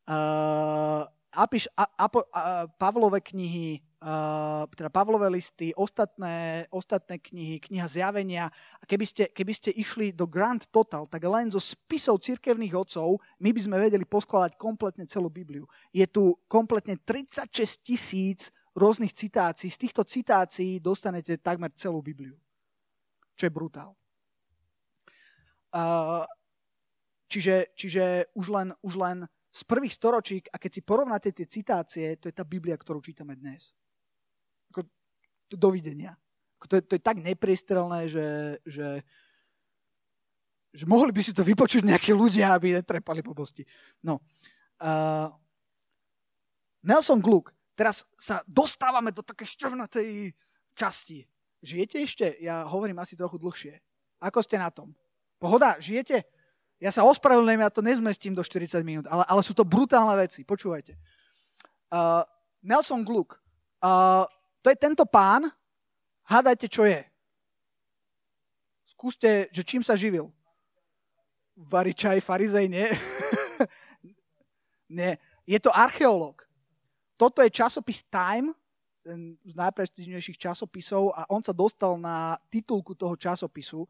Uh, apiš, a, a, a, Pavlove knihy, uh, teda Pavlove listy, ostatné, ostatné knihy, kniha Zjavenia. A keby ste, keby ste išli do Grand Total, tak len zo spisov cirkevných otcov my by sme vedeli poskladať kompletne celú Bibliu. Je tu kompletne tridsaťšesť tisíc rôznych citácií. Z týchto citácií dostanete takmer celú Bibliu. Čo je brutál. Uh, čiže čiže už, len, už len z prvých storočík, a keď si porovnáte tie citácie, to je tá Biblia, ktorú čítame dnes. Ako, dovidenia. Ako, to, je, to je tak nepriestrelné, že, že, že mohli by si to vypočuť nejakí ľudia, aby netrepali blbosti. No. Uh, Nelson Gluck. Teraz sa dostávame do také šťavnatej časti. Žijete ešte? Ja hovorím asi trochu dlhšie. Ako ste na tom? Pohoda, žijete? Ja sa ospravedlňujem, ja to nezmestím do štyridsať minút, ale, ale sú to brutálne veci, počúvajte. Uh, Nelson Gluck, uh, to je tento pán, hádajte, čo je. Skúste, že čím sa živil. Varičaj, farizej, nie? Nie. Je to archeológ. Toto je časopis Time, ten z najprestížnejších časopisov, a on sa dostal na titulku toho časopisu.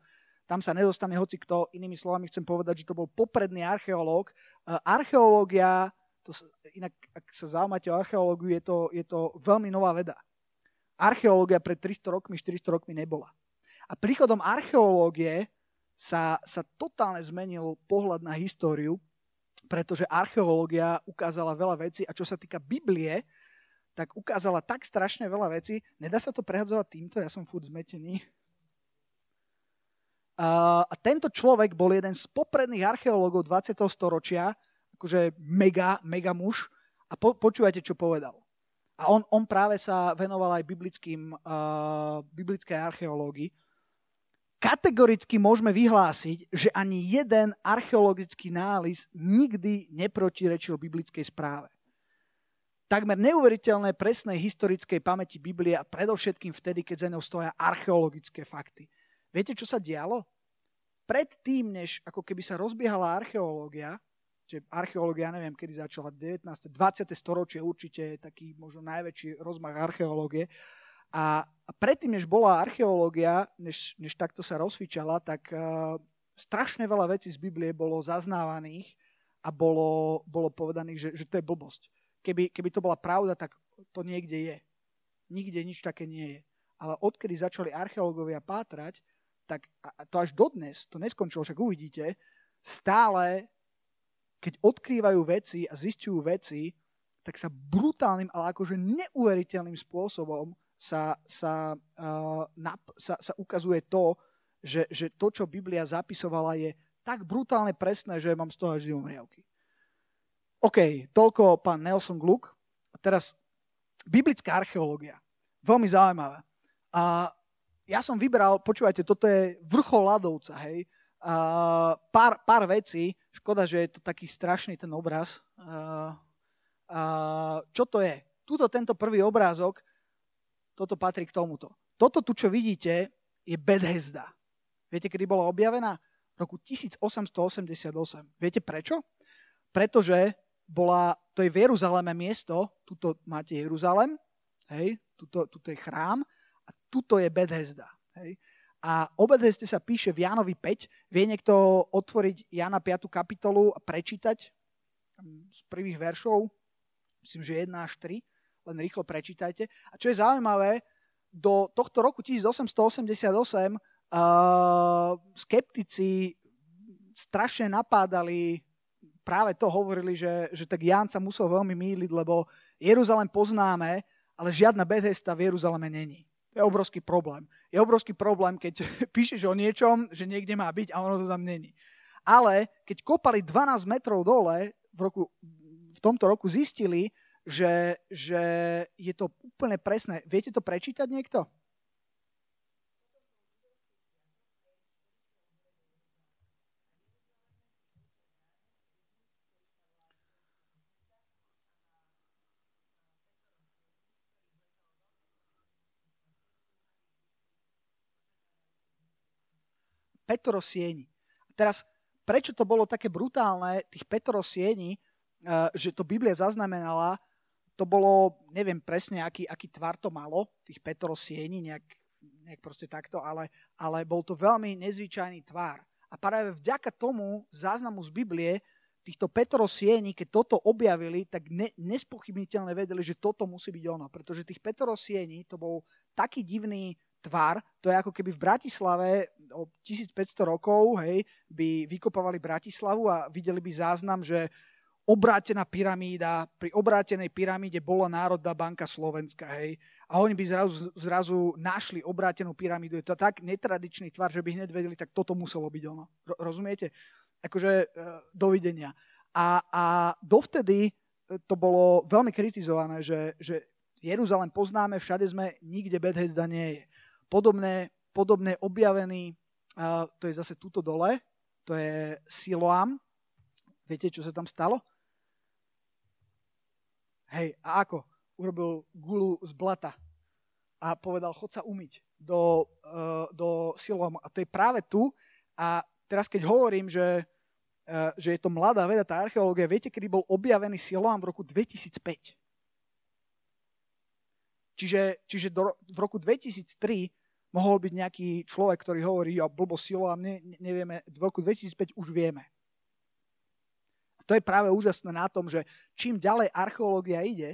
Tam sa nedostane hoci kto, inými slovami chcem povedať, že to bol popredný archeológ. Archeológia, to sa, inak ak sa zaujímate o archeológiu, je to, je to veľmi nová veda. Archeológia pred tristo rokmi, štyristo rokmi nebola. A príchodom archeológie sa, sa totálne zmenil pohľad na históriu, pretože archeológia ukázala veľa vecí, a čo sa týka Biblie, tak ukázala tak strašne veľa vecí. Nedá sa to prehadzovať týmto, ja som furt zmetený. Uh, a tento človek bol jeden z popredných archeológov dvadsiateho storočia, akože mega, mega muž. A po, počúvajte, čo povedal. A on, on práve sa venoval aj biblickým, uh, biblickej archeológii. Kategoricky môžeme vyhlásiť, že ani jeden archeologický nález nikdy neprotirečil biblickej správe. Takmer neuveriteľné presnej historickej pamäti Biblie, a predovšetkým vtedy, keď za ňou stoja archeologické fakty. Viete, čo sa dialo? Predtým, než ako keby sa rozbiehala archeológia, čiže archeológia, neviem, kedy začala, devätnáste, dvadsiate storočie určite, taký možno najväčší rozmach archeológie. A, a predtým, než bola archeológia, než, než takto sa rozfičala, tak uh, strašne veľa vecí z Biblie bolo zaznávaných a bolo, bolo povedaných, že, že to je blbosť. Keby, keby to bola pravda, tak to niekde je. Nikde nič také nie je. Ale odkedy začali archeológovia pátrať, tak a to až dodnes, to neskončilo, však uvidíte, stále, keď odkrývajú veci a zisťujú veci, tak sa brutálnym, ale akože neuveriteľným spôsobom sa, sa, uh, nap, sa, sa ukazuje to, že, že to, čo Biblia zapisovala, je tak brutálne presné, že mám z toho až zimomriavky. OK, toľko pán Nelson Gluck. A teraz biblická archeológia. Veľmi zaujímavá. A ja som vybral, počúvajte, toto je vrchol ľadovca, hej. A pár, pár vecí, škoda, že je to taký strašný ten obraz. A, a čo to je? Tuto tento prvý obrázok, toto patrí k tomuto. Toto tu, čo vidíte, je Bethesda. Viete, kedy bola objavená? V roku tisícosemstoosemdesiatosem. Viete prečo? Pretože bola, to je v Jeruzaleme miesto, tuto máte Jeruzalem, hej, tuto, tuto je chrám, tuto je Bethesda. Hej. A o Betesde sa píše v Jánovi päť. Vie niekto otvoriť Jána piatu kapitolu a prečítať z prvých veršov? Myslím, že jeden až tri. Len rýchlo prečítajte. A čo je zaujímavé, do tohto roku tisíc osemsto osemdesiatosem uh, skeptici strašne napádali, práve to hovorili, že, že tak Ján sa musel veľmi mýliť, lebo Jeruzalém poznáme, ale žiadna Bethesda v Jeruzaleme není. To je obrovský problém. Je obrovský problém, keď píšeš o niečom, že niekde má byť a ono to tam není. Ale keď kopali dvanásť metrov dole, v, roku, v tomto roku zistili, že, že je to úplne presné. Viete to prečítať niekto? Petro sieni. Teraz, prečo to bolo také brutálne, tých Petro sieni, že to Biblia zaznamenala, to bolo, neviem presne, aký, aký tvar to malo, tých Petro sieni, nejak, nejak proste takto, ale, ale bol to veľmi nezvyčajný tvar. A práve vďaka tomu záznamu z Biblie, týchto Petro sieni, keď toto objavili, tak ne, nespochybniteľne vedeli, že toto musí byť ono. Pretože tých Petro sieni, to bol taký divný tvar, to je ako keby v Bratislave o tisícpäťsto rokov, hej, by vykopávali Bratislavu a videli by záznam, že obrátená pyramída, pri obrátenej pyramíde bola Národná banka Slovenska, hej. A oni by zrazu, zrazu našli obrátenú pyramídu. Je to tak netradičný tvar, že by hneď vedeli, tak toto muselo byť ono. Rozumiete? Akože dovidenia. A, a dovtedy to bolo veľmi kritizované, že, že Jeruzalém poznáme, všade sme, nikde Bethesda nie je. Podobné, podobné objavený, uh, to je zase tuto dole, to je Siloam. Viete, čo sa tam stalo? Hej, a ako? Urobil gulu z blata a povedal, chod sa umyť do, uh, do Siloamu. A to je práve tu. A teraz, keď hovorím, že, uh, že je to mladá veda, tá archeológia, viete, kedy bol objavený Siloam? V roku dvetisícpäť. Čiže, čiže do, v roku dvetisíctri mohol byť nejaký človek, ktorý hovorí o blbo Siloam, ne, nevieme, v roku dvetisícpäť už vieme. A to je práve úžasné na tom, že čím ďalej archeológia ide,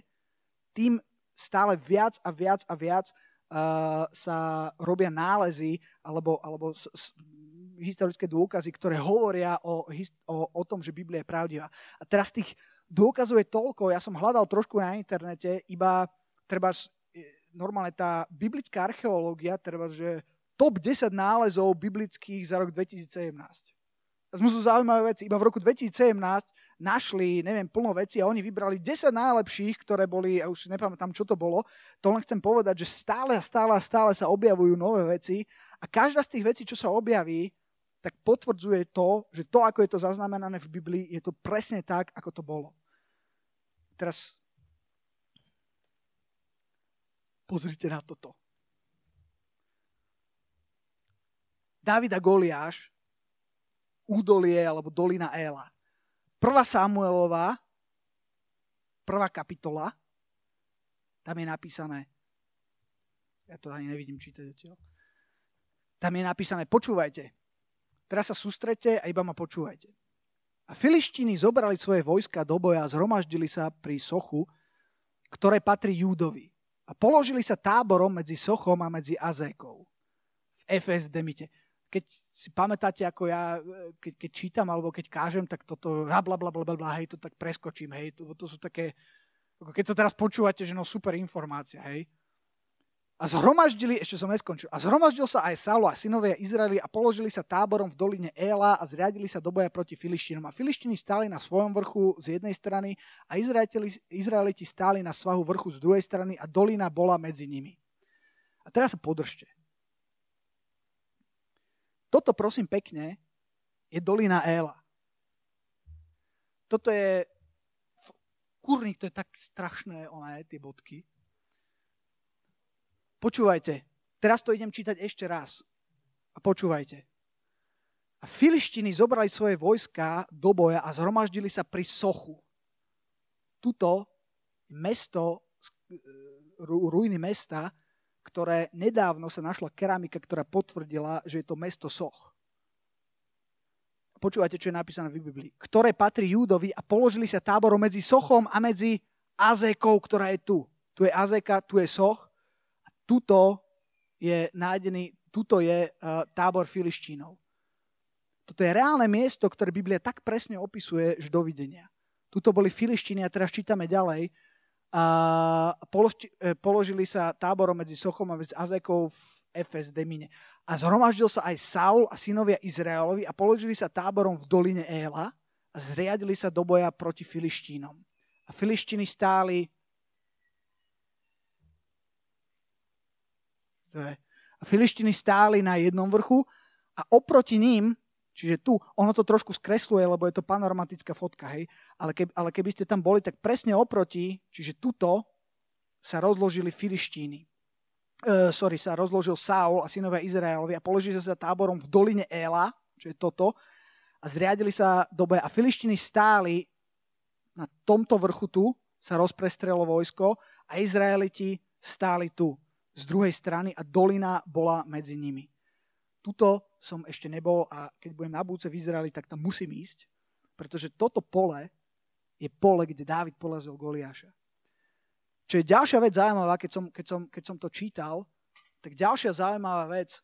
tým stále viac a viac a viac uh, sa robia nálezy alebo, alebo s, s, historické dôkazy, ktoré hovoria o, o, o tom, že Biblia je pravdivá. A teraz tých dôkazov je toľko, ja som hľadal trošku na internete, iba treba... Normálne tá biblická archeológia, teda, že top desať nálezov biblických za rok dvetisícsedemnásť. To sú zaujímavé veci. Iba v roku dvetisícsedemnásť našli, neviem, plno veci a oni vybrali desať najlepších, ktoré boli, a už nepamätám, čo to bolo. To len chcem povedať, že stále a stále a stále sa objavujú nové veci a každá z tých vecí, čo sa objaví, tak potvrdzuje to, že to, ako je to zaznamenané v Biblii, je to presne tak, ako to bolo. Teraz pozrite na toto. Dávid a Goliáš, údolie alebo dolina Éla. Prvá Samuelova, prvá kapitola, tam je napísané, ja to ani nevidím čítať odtiaľ, tam je napísané, počúvajte, teraz sa sústredte a iba ma počúvajte. A Filištíni zobrali svoje vojska do boja a zhromaždili sa pri sochu, ktoré patrí Júdovi. A položili sa táborom medzi Sochom a medzi Azékou v Efes Demite. Keď si pamätáte, ako ja, keď, keď čítam alebo keď kážem, tak toto blablabla, hej, to tak preskočím, hej. To, to sú také, keď to teraz počúvate, že no super informácia, hej. A zhromaždili, ešte som neskončil, a zhromaždil sa aj Saulo a synovia Izraeli a položili sa táborom v doline Éla a zriadili sa do boja proti Filištínom. A Filištíni stáli na svojom vrchu z jednej strany a Izraeliti stáli na svahu vrchu z druhej strany a dolina bola medzi nimi. A teraz sa podržte. Toto, prosím pekne, je dolina Éla. Toto je... Kurník, to je tak strašné, oné, tie bodky. Počúvajte, teraz to idem čítať ešte raz. A počúvajte. A Filištíni zobrali svoje vojská do boja a zhromaždili sa pri Sochu. Tuto mesto, ruiny mesta, ktoré nedávno sa našla keramika, ktorá potvrdila, že je to mesto Soch. Počúvate, čo je napísané v Biblii. Ktoré patrí Júdovi a položili sa táborom medzi Sochom a medzi Azekou, ktorá je tu. Tu je Azeka, tu je Soch. A tuto je nájdený, tuto je uh, tábor Filištínov. Toto je reálne miesto, ktoré Biblia tak presne opisuje, že dovidenia. Tuto boli Filištíny a teraz čítame ďalej. A položili sa táborom medzi Sochom a medzi Azekou v Efes Demine. A zhromaždil sa aj Saul a synovia Izraelovi a položili sa táborom v doline Éla a zriadili sa do boja proti Filištínom. A Filištíny stáli a Filištíny stáli na jednom vrchu a oproti ním, čiže tu, ono to trošku skresluje, lebo je to panoramatická fotka, hej, ale, keb, ale keby ste tam boli, tak presne oproti, čiže tuto sa rozložili Filištíny. E, sorry, sa rozložil Saul a synovia Izraelovi a položili sa táborom v doline Éla, čo je toto, a zriadili sa do boja. A Filištíny stáli na tomto vrchu tu, sa rozprestrelo vojsko a Izraeliti stáli tu, z druhej strany a dolina bola medzi nimi. Tuto som ešte nebol a keď budem na budúce v Izraeli, tak tam musím ísť, pretože toto pole je pole, kde Dávid porazil Goliáša. Čo je ďalšia vec zaujímavá, keď som, keď som, keď som to čítal, tak ďalšia zaujímavá vec,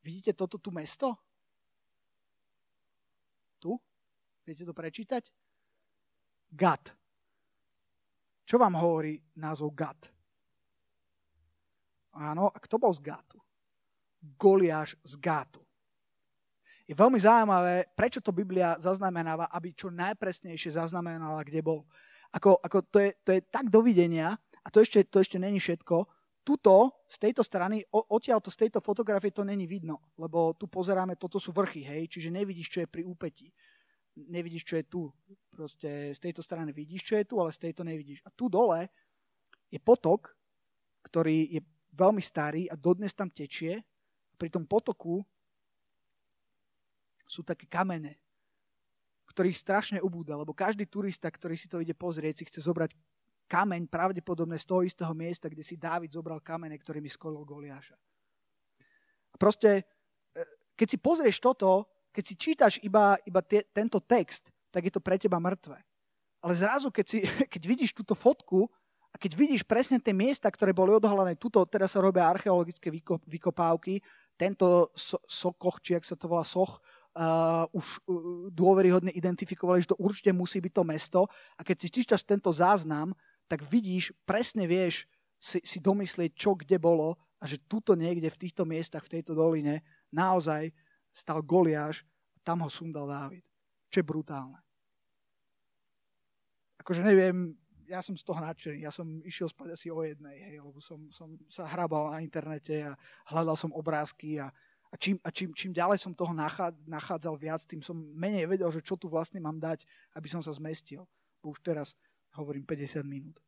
vidíte toto tu mesto? Tu? Viete to prečítať? Gad. Čo vám hovorí názov Gad? Áno, a kto bol z Gadu? Goliáš z Gátu. Je veľmi zaujímavé, prečo to Biblia zaznamenáva, aby čo najpresnejšie zaznamenala, kde bol. Ako, ako to, je, to je tak dovidenia, a to ešte, to ešte není všetko, tuto, z tejto strany, odtiaľto z tejto fotografie to není vidno, lebo tu pozeráme, toto sú vrchy, hej, čiže nevidíš, čo je pri úpetí. Nevidíš, čo je tu. Proste z tejto strany vidíš, čo je tu, ale z tejto nevidíš. A tu dole je potok, ktorý je veľmi starý a dodnes tam tečie. Pri tom potoku sú také kamene, ktorých strašne ubúda, lebo každý turista, ktorý si to ide pozrieť, si chce zobrať kameň pravdepodobne z toho istého miesta, kde si Dávid zobral kamene, ktorými skolil Goliáša. A proste, keď si pozrieš toto, keď si čítaš iba, iba te, tento text, tak je to pre teba mŕtve. Ale zrazu, keď, si, keď vidíš túto fotku, a keď vidíš presne tie miesta, ktoré boli odhalené, tuto teraz sa robia archeologické vykopávky, tento so- sokoch, či ak sa to volá soch, uh, už uh, dôveryhodne identifikovali, že to určite musí byť to mesto. A keď si čítaš tento záznam, tak vidíš, presne vieš si, si domyslieť, čo kde bolo a že tuto niekde v týchto miestach, v tejto doline naozaj stal Goliáš a tam ho sundal Dávid. Čo je brutálne. Akože neviem... Ja som z toho nadšený, ja som išiel spať asi o jednej, hej, lebo som, som sa hrabal na internete a hľadal som obrázky a, a, čím, a čím, čím ďalej som toho nachádzal viac, tým som menej vedel, že čo tu vlastne mám dať, aby som sa zmestil. Bo už teraz hovorím päťdesiat minút.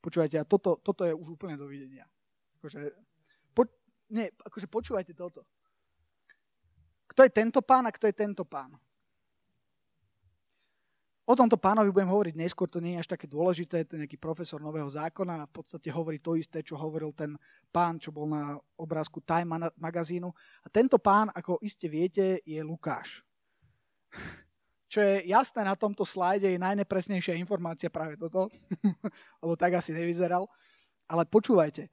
Počúvajte, a toto, toto je už úplne dovidenia. Akože, po, nie, akože počúvajte toto. Kto je tento pán a kto je tento pán? O tomto pánovi budem hovoriť neskôr, to nie je až také dôležité, to je nejaký profesor Nového zákona a v podstate hovorí to isté, čo hovoril ten pán, čo bol na obrázku Time magazínu. A tento pán, ako iste viete, je Lukáš. Čo je jasné na tomto slajde, je najnepresnejšia informácia práve toto, lebo tak asi nevyzeral. Ale počúvajte,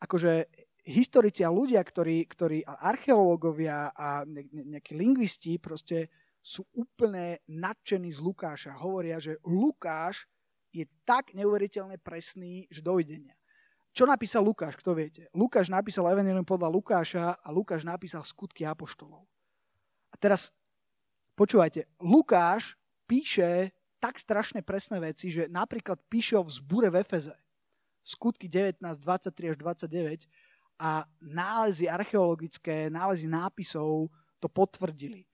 akože historici a ľudia, ktorí, ktorí archeológovia a nejakí lingvisti proste sú úplne nadšení z Lukáša. Hovoria, že Lukáš je tak neuveriteľne presný, že dovidenia. Čo napísal Lukáš, kto viete? Lukáš napísal Evangelium podľa Lukáša a Lukáš napísal Skutky apoštolov. A teraz, počúvajte, Lukáš píše tak strašne presné veci, že napríklad píše o vzbure v Efeze. Skutky devätnásť, dvadsaťtri až dvadsaťdeväť a nálezy archeologické, nálezy nápisov to potvrdili.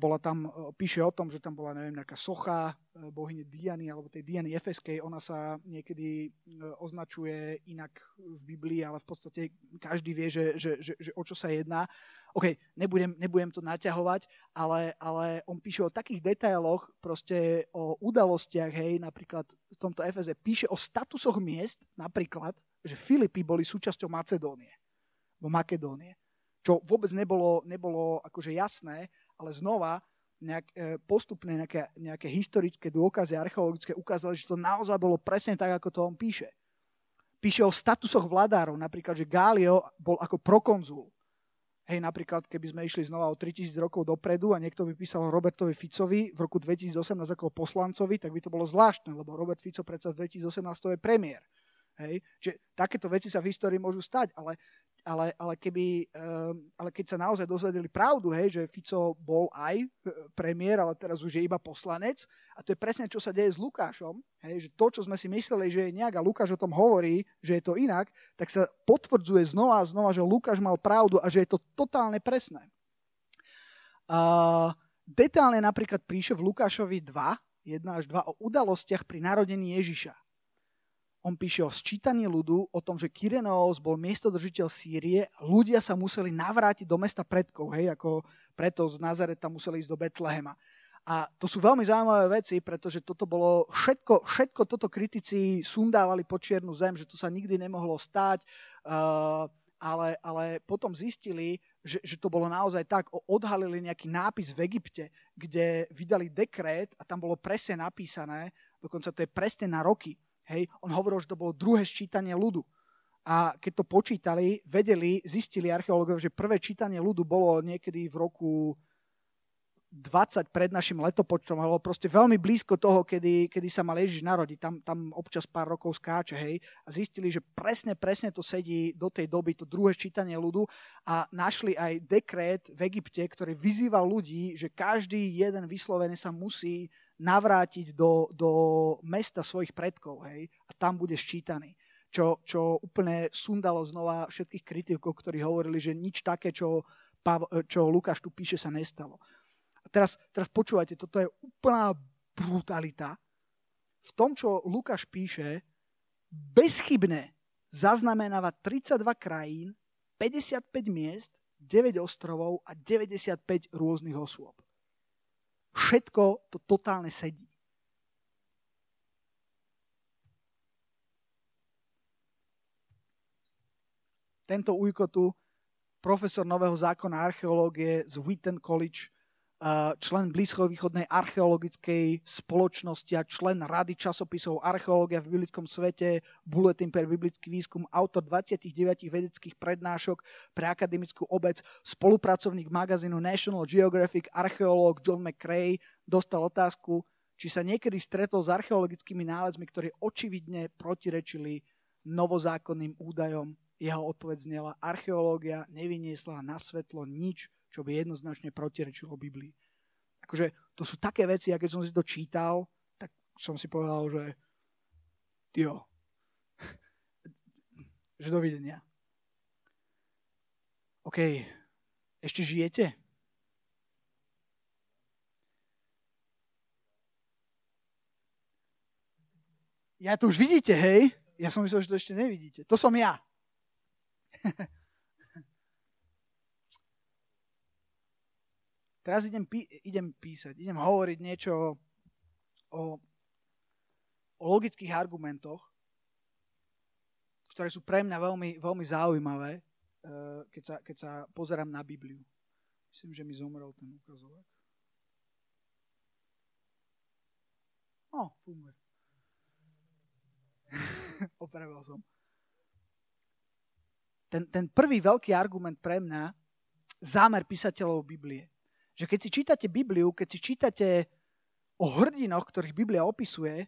Bola tam, píše o tom, že tam bola, neviem, nejaká socha bohyne Diany, alebo tej Diany Efeskej. Ona sa niekedy označuje inak v Biblii, ale v podstate každý vie, že, že, že, že o čo sa jedná. OK, nebudem, nebudem to naťahovať, ale, ale on píše o takých detailoch, proste o udalostiach, hej, napríklad v tomto Efeze. Píše o statusoch miest, napríklad, že Filipy boli súčasťou Macedónie, bo Makedónie, čo vôbec nebolo, nebolo akože jasné. Ale znova nejak, postupne nejaké, nejaké historické dôkazy archeologické ukázali, že to naozaj bolo presne tak, ako to on píše. Píše o statusoch vladárov, napríklad, že Gálio bol ako prokonzul. Hej, napríklad, keby sme išli znova o tritisíc rokov dopredu a niekto by písal Robertovi Ficovi v roku dvetisícosemnásť ako poslancovi, tak by to bolo zvláštne, lebo Robert Fico predsa v dvetisícosemnásť je premiér. Hej, že takéto veci sa v histórii môžu stať, ale Ale, ale, keby, ale keď sa naozaj dozvedeli pravdu, hej, že Fico bol aj premiér, ale teraz už je iba poslanec, a to je presne, čo sa deje s Lukášom, hej, že to, čo sme si mysleli, že je nejak, a Lukáš o tom hovorí, že je to inak, tak sa potvrdzuje znova a znova, že Lukáš mal pravdu a že je to totálne presné. Uh, detálne napríklad píše v Lukášovi dva, jeden až dva o udalostiach pri narodení Ježiša. On píše o sčítaní ľudu, o tom, že Kyrenos bol miestodržiteľ Sýrie, ľudia sa museli navrátiť do mesta predkov, hej, ako preto z Nazareta museli ísť do Betlehema. A to sú veľmi zaujímavé veci, pretože toto bolo všetko, všetko toto kritici sundávali pod čiernu zem, že to sa nikdy nemohlo stať, uh, ale, ale potom zistili, že, že to bolo naozaj tak, odhalili nejaký nápis v Egypte, kde vydali dekrét a tam bolo presne napísané, dokonca to je presne na roky. Hej, on hovoril, že to bolo druhé sčítanie ľudu. A keď to počítali, vedeli, zistili archeológovia, že prvé čítanie ľudu bolo niekedy v roku dvadsať pred našim letopočtom, alebo proste veľmi blízko toho, kedy, kedy sa mal Ježiš narodiť. Tam, tam občas pár rokov skáče, hej. A zistili, že presne, presne to sedí do tej doby, to druhé sčítanie ľudu. A našli aj dekrét v Egypte, ktorý vyzýval ľudí, že každý jeden vyslovene sa musí navrátiť do, do mesta svojich predkov, hej, a tam bude sčítaný. Čo, čo úplne sundalo znova všetkých kritikov, ktorí hovorili, že nič také, čo, čo Lukáš tu píše, sa nestalo. A teraz, teraz počúvajte, toto je úplná brutalita. V tom, čo Lukáš píše, bezchybne zaznamenáva tridsaťdva krajín, päťdesiatpäť miest, deväť ostrovov a deväťdesiatpäť rôznych osôb. Všetko to totálne sedí. Tento ujko tu, profesor Nového zákona archeológie z Wheaton College, člen blízkovýchodnej archeologickej spoločnosti a člen rady časopisov Archeológia v biblickom svete, Bulletin pre biblický výskum, autor dvadsaťdeväť vedeckých prednášok pre akademickú obec, spolupracovník magazínu National Geographic, archeológ John McCray, dostal otázku, či sa niekedy stretol s archeologickými nálezmi, ktoré očividne protirečili novozákonným údajom. Jeho odpoveď znela: archeológia nevyniesla na svetlo nič, čo by jednoznačne protirečilo Biblii. Akože to sú také veci, a keď som si to čítal, tak som si povedal, že jo, že dovidenia. OK, ešte žijete? Ja to už vidíte, hej? Ja som myslel, že to ešte nevidíte. To som ja. Teraz idem, pí- idem písať, idem hovoriť niečo o, o logických argumentoch, ktoré sú pre mňa veľmi, veľmi zaujímavé, keď sa, keď sa pozerám na Bibliu. Myslím, že mi zomrel ten ukazovák. No, funguje. Opravil som. Ten, ten prvý veľký argument pre mňa, zámer písateľov Biblie. Že keď si čítate Bibliu, keď si čítate o hrdinoch, ktorých Biblia opisuje,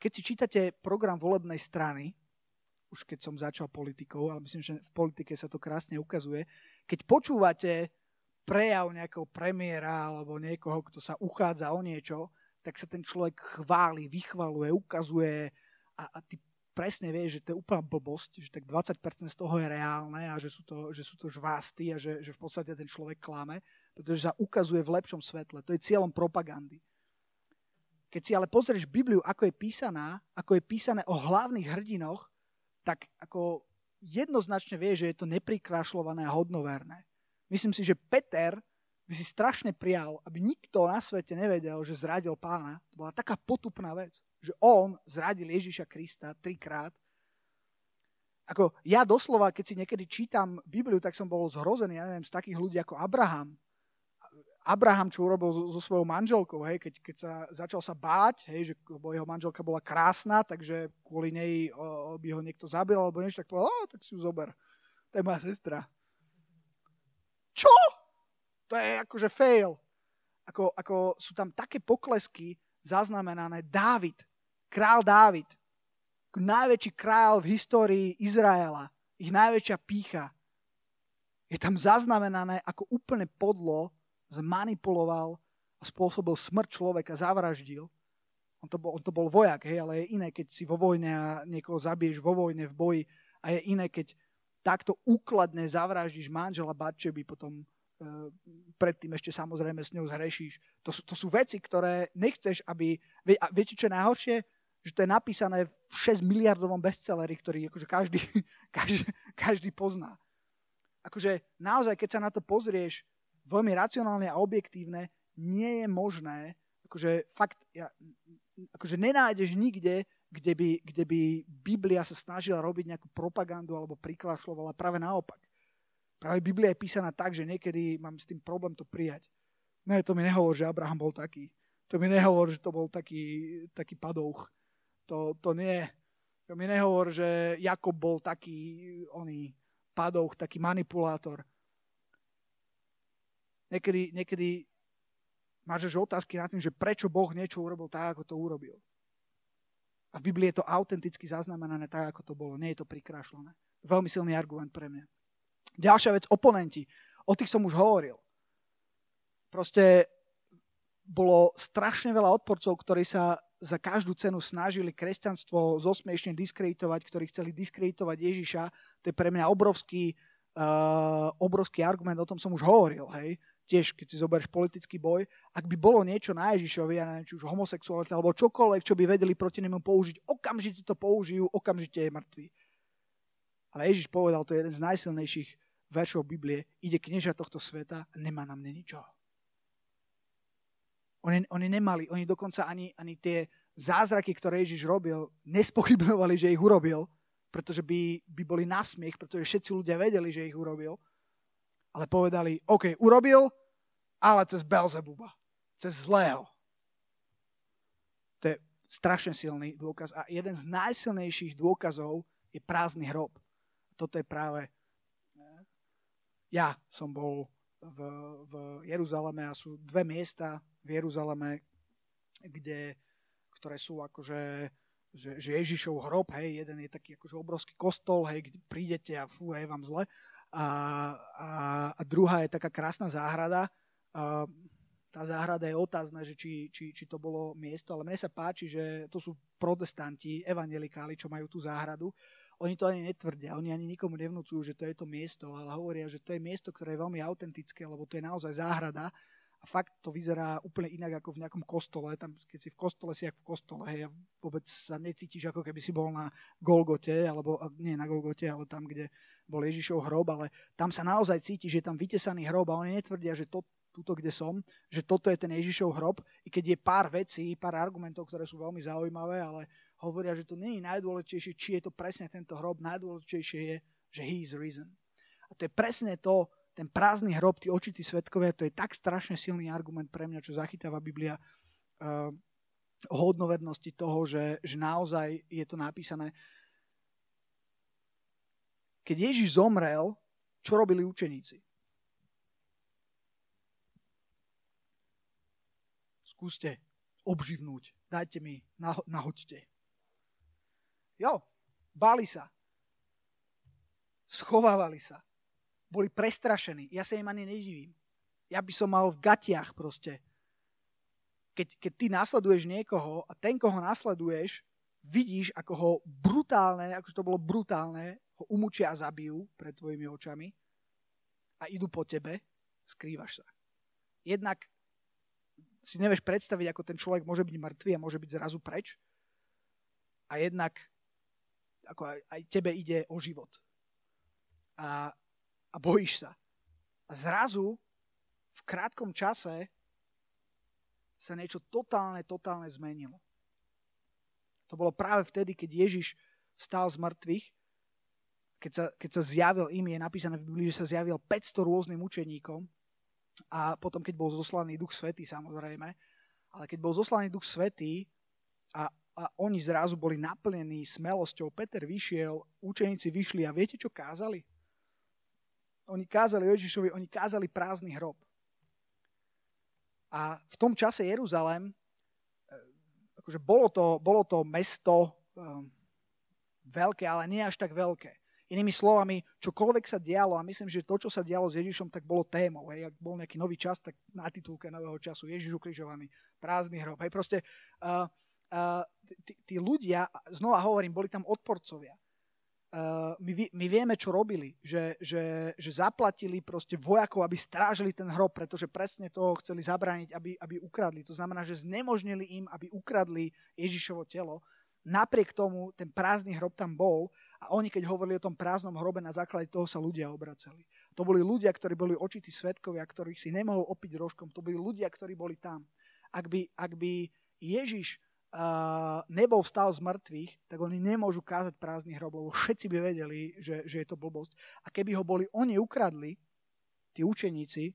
keď si čítate program volebnej strany, už keď som začal politikou, ale myslím, že v politike sa to krásne ukazuje, keď počúvate prejav nejakého premiéra alebo niekoho, kto sa uchádza o niečo, tak sa ten človek chváli, vychvaluje, ukazuje a, a ty presne vie, že to je úplná blbosť, že tak dvadsať percent z toho je reálne a že sú to, že sú to žvásty a že, že v podstate ten človek klame. pretože sa ukazuje v lepšom svetle. To je cieľom propagandy. Keď si ale pozrieš Bibliu, ako je písaná, ako je písané o hlavných hrdinoch, tak ako jednoznačne vie, že je to neprikrášľované a hodnoverné. Myslím si, že Peter by si strašne prial, aby nikto na svete nevedel, že zradil Pána. To bola taká potupná vec, že on zradil Ježiša Krista trikrát. Ako ja doslova, keď si niekedy čítam Bibliu, tak som bol zhrozený, ja neviem, z takých ľudí ako Abraham, Abraham, čo urobil so svojou manželkou, hej, keď, keď sa začal sa báť, hej, že jeho manželka bola krásna, takže kvôli nej o, by ho niekto zabil, alebo niečo, tak povedal, o, tak si ju zober. To je moja sestra. Čo? To je akože fail. Ako, ako sú tam také poklesky zaznamenané. Dávid, král Dávid, najväčší král v histórii Izraela, ich najväčšia pýcha. Je tam zaznamenané, ako úplne podlo zmanipuloval a spôsobil smrť človeka, zavraždil. On to bol, on to bol vojak, hej, ale je iné, keď si vo vojne a niekoho zabiješ vo vojne, v boji, a je iné, keď takto úkladne zavraždíš manžela Bathsheby, potom e, predtým ešte samozrejme s ňou zhrešíš. To sú, to sú veci, ktoré nechceš, aby... Vie, a viete, čo je najhoršie? Že to je napísané v šesť miliardovom bestselleri, ktorý akože každý, každý, každý pozná. Akože naozaj, keď sa na to pozrieš veľmi racionálne a objektívne, nie je možné, akože fakt, ja, akože nenájdeš nikde, kde by, kde by Biblia sa snažila robiť nejakú propagandu alebo priklášľovala, práve naopak. Práve Biblia je písaná tak, že niekedy mám s tým problém to prijať. No to mi nehovor, že Abraham bol taký. To mi nehovor, že to bol taký, taký padouch. To, to nie. To mi nehovor, že Jakob bol taký oný padouch, taký manipulátor. Niekedy, niekedy máš až otázky nad tým, že prečo Boh niečo urobil tak, ako to urobil. A v Biblii je to autenticky zaznamenané tak, ako to bolo. Nie je to prikrášlené. Veľmi silný argument pre mňa. Ďalšia vec, oponenti. O tých som už hovoril. Proste bolo strašne veľa odporcov, ktorí sa za každú cenu snažili kresťanstvo zosmiešne diskreditovať, ktorí chceli diskreditovať Ježiša. To je pre mňa obrovský, uh, obrovský argument. O tom som už hovoril, hej. Tiež, keď si zoberieš politický boj, ak by bolo niečo na Ježišovi, ja neviem, či už homosexualita, alebo čokoľvek, čo by vedeli proti nemu použiť, okamžite to použijú, okamžite je mŕtvy. Ale Ježiš povedal, to je jeden z najsilnejších veršov Biblie, ide knieža tohto sveta a nemá na mne ničoho. Oni, oni nemali, oni dokonca ani, ani tie zázraky, ktoré Ježiš robil, nespochybňovali, že ich urobil, pretože by, by boli na smiech, pretože všetci ľudia vedeli, že ich urobil, ale povedali, OK, urobil, ale cez Belzebuba, cez zlého. To je strašne silný dôkaz a jeden z najsilnejších dôkazov je prázdny hrob. Toto je práve... Ja som bol v, v Jeruzaleme a sú dve miesta v Jeruzaleme, kde, ktoré sú akože že, že Ježišov hrob, hej, jeden je taký akože obrovský kostol, hej, kde prídete a fú, hej, vám zle. A, a, a druhá je taká krásna záhrada. A tá záhrada je otázna, že či, či, či to bolo miesto, ale mne sa páči, že to sú protestanti, evangelikáli, čo majú tú záhradu. Oni to ani netvrdia, oni ani nikomu nevnúcujú, že to je to miesto, ale hovoria, že to je miesto, ktoré je veľmi autentické, lebo to je naozaj záhrada a fakt to vyzerá úplne inak ako v nejakom kostole. Tam, keď si v kostole, si jak v kostole. Hej, vôbec sa necítiš, ako keby si bol na Golgote, alebo nie na Golgote, ale tam, kde bol Ježišov hrob, ale tam sa naozaj cíti, že je tam vytesaný hrob a oni netvrdia, že to, tuto, kde som, že toto je ten Ježišov hrob, i keď je pár vecí, pár argumentov, ktoré sú veľmi zaujímavé, ale hovoria, že to nie je najdôležitejšie, či je to presne tento hrob, najdôležitejšie je, že he is risen. A to je presne to, ten prázdny hrob, tí očití svedkovia, to je tak strašne silný argument pre mňa, čo zachytáva Biblia, uh, hodnovernosti toho, že, že naozaj je to napísané. Keď Ježiš zomrel, čo robili učeníci? Skúste obživnúť. Dajte mi, naho- nahoďte. Jo, báli sa. Schovávali sa. Boli prestrašení. Ja sa im ani nedivím. Ja by som mal v gatiach proste. Keď, keď ty nasleduješ niekoho a ten, koho nasleduješ, vidíš, ako ho brutálne, akože to bolo brutálne, ho umúčia a zabijú pred tvojimi očami a idú po tebe, skrývaš sa. jednak si nevieš predstaviť, ako ten človek môže byť mŕtvý a môže byť zrazu preč. A jednak ako aj, aj tebe ide o život. A, a bojíš sa. A zrazu v krátkom čase sa niečo totálne, totálne zmenilo. To bolo práve vtedy, keď Ježiš vstal z mŕtvych, keď sa, keď sa zjavil im, je napísané v Biblii, že sa zjavil päťsto rôznym učeníkom a potom, keď bol zoslaný Duch Svätý, samozrejme, ale keď bol zoslaný Duch Svätý a, a oni zrazu boli naplnení smelosťou, Peter vyšiel, učeníci vyšli a viete, čo kázali? Oni kázali Ježišovi, oni kázali prázdny hrob. A v tom čase Jeruzalém, akože bolo to, bolo to mesto um, veľké, ale nie až tak veľké. Inými slovami, čokoľvek sa dialo, a myslím, že to, čo sa dialo s Ježišom, tak bolo témou. Hej. Ak bol nejaký nový čas, tak na titulke nového času Ježiš ukrižovaný, prázdny hrob. Hej, proste uh, uh, tí, tí ľudia, znova hovorím, boli tam odporcovia. Uh, my, my vieme, čo robili, že, že, že zaplatili proste vojakov, aby strážili ten hrob, pretože presne toho chceli zabrániť, aby, aby ukradli. To znamená, že znemožnili im, aby ukradli Ježišovo telo. Napriek tomu ten prázdny hrob tam bol a oni, keď hovorili o tom prázdnom hrobe, na základe toho sa ľudia obracali. To boli ľudia, ktorí boli očití svedkovia, ktorých si nemohol opiť rožkom. To boli ľudia, ktorí boli tam. Ak by, ak by Ježiš Uh, nebol vstal z mŕtvych, tak oni nemôžu kázať prázdny hrob, lebo všetci by vedeli, že, že je to blbosť. A keby ho boli oni ukradli, tí učeníci,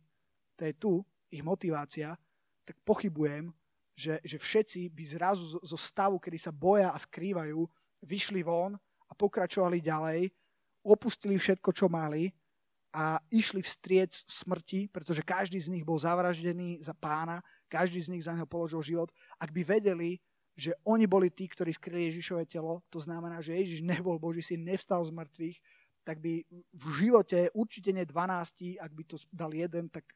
to je tu ich motivácia, tak pochybujem, že, že všetci by zrazu zo, zo stavu, kedy sa boja a skrývajú, vyšli von a pokračovali ďalej, opustili všetko, čo mali a išli vstriec smrti, pretože každý z nich bol zavraždený za pána, každý z nich za neho položil život. Ak by vedeli, že oni boli tí, ktorí skryli Ježišové telo, to znamená, že Ježiš nebol Boží syn, nevstal z mŕtvych, tak by v živote určite nie dvanásť, ak by to dal jeden, tak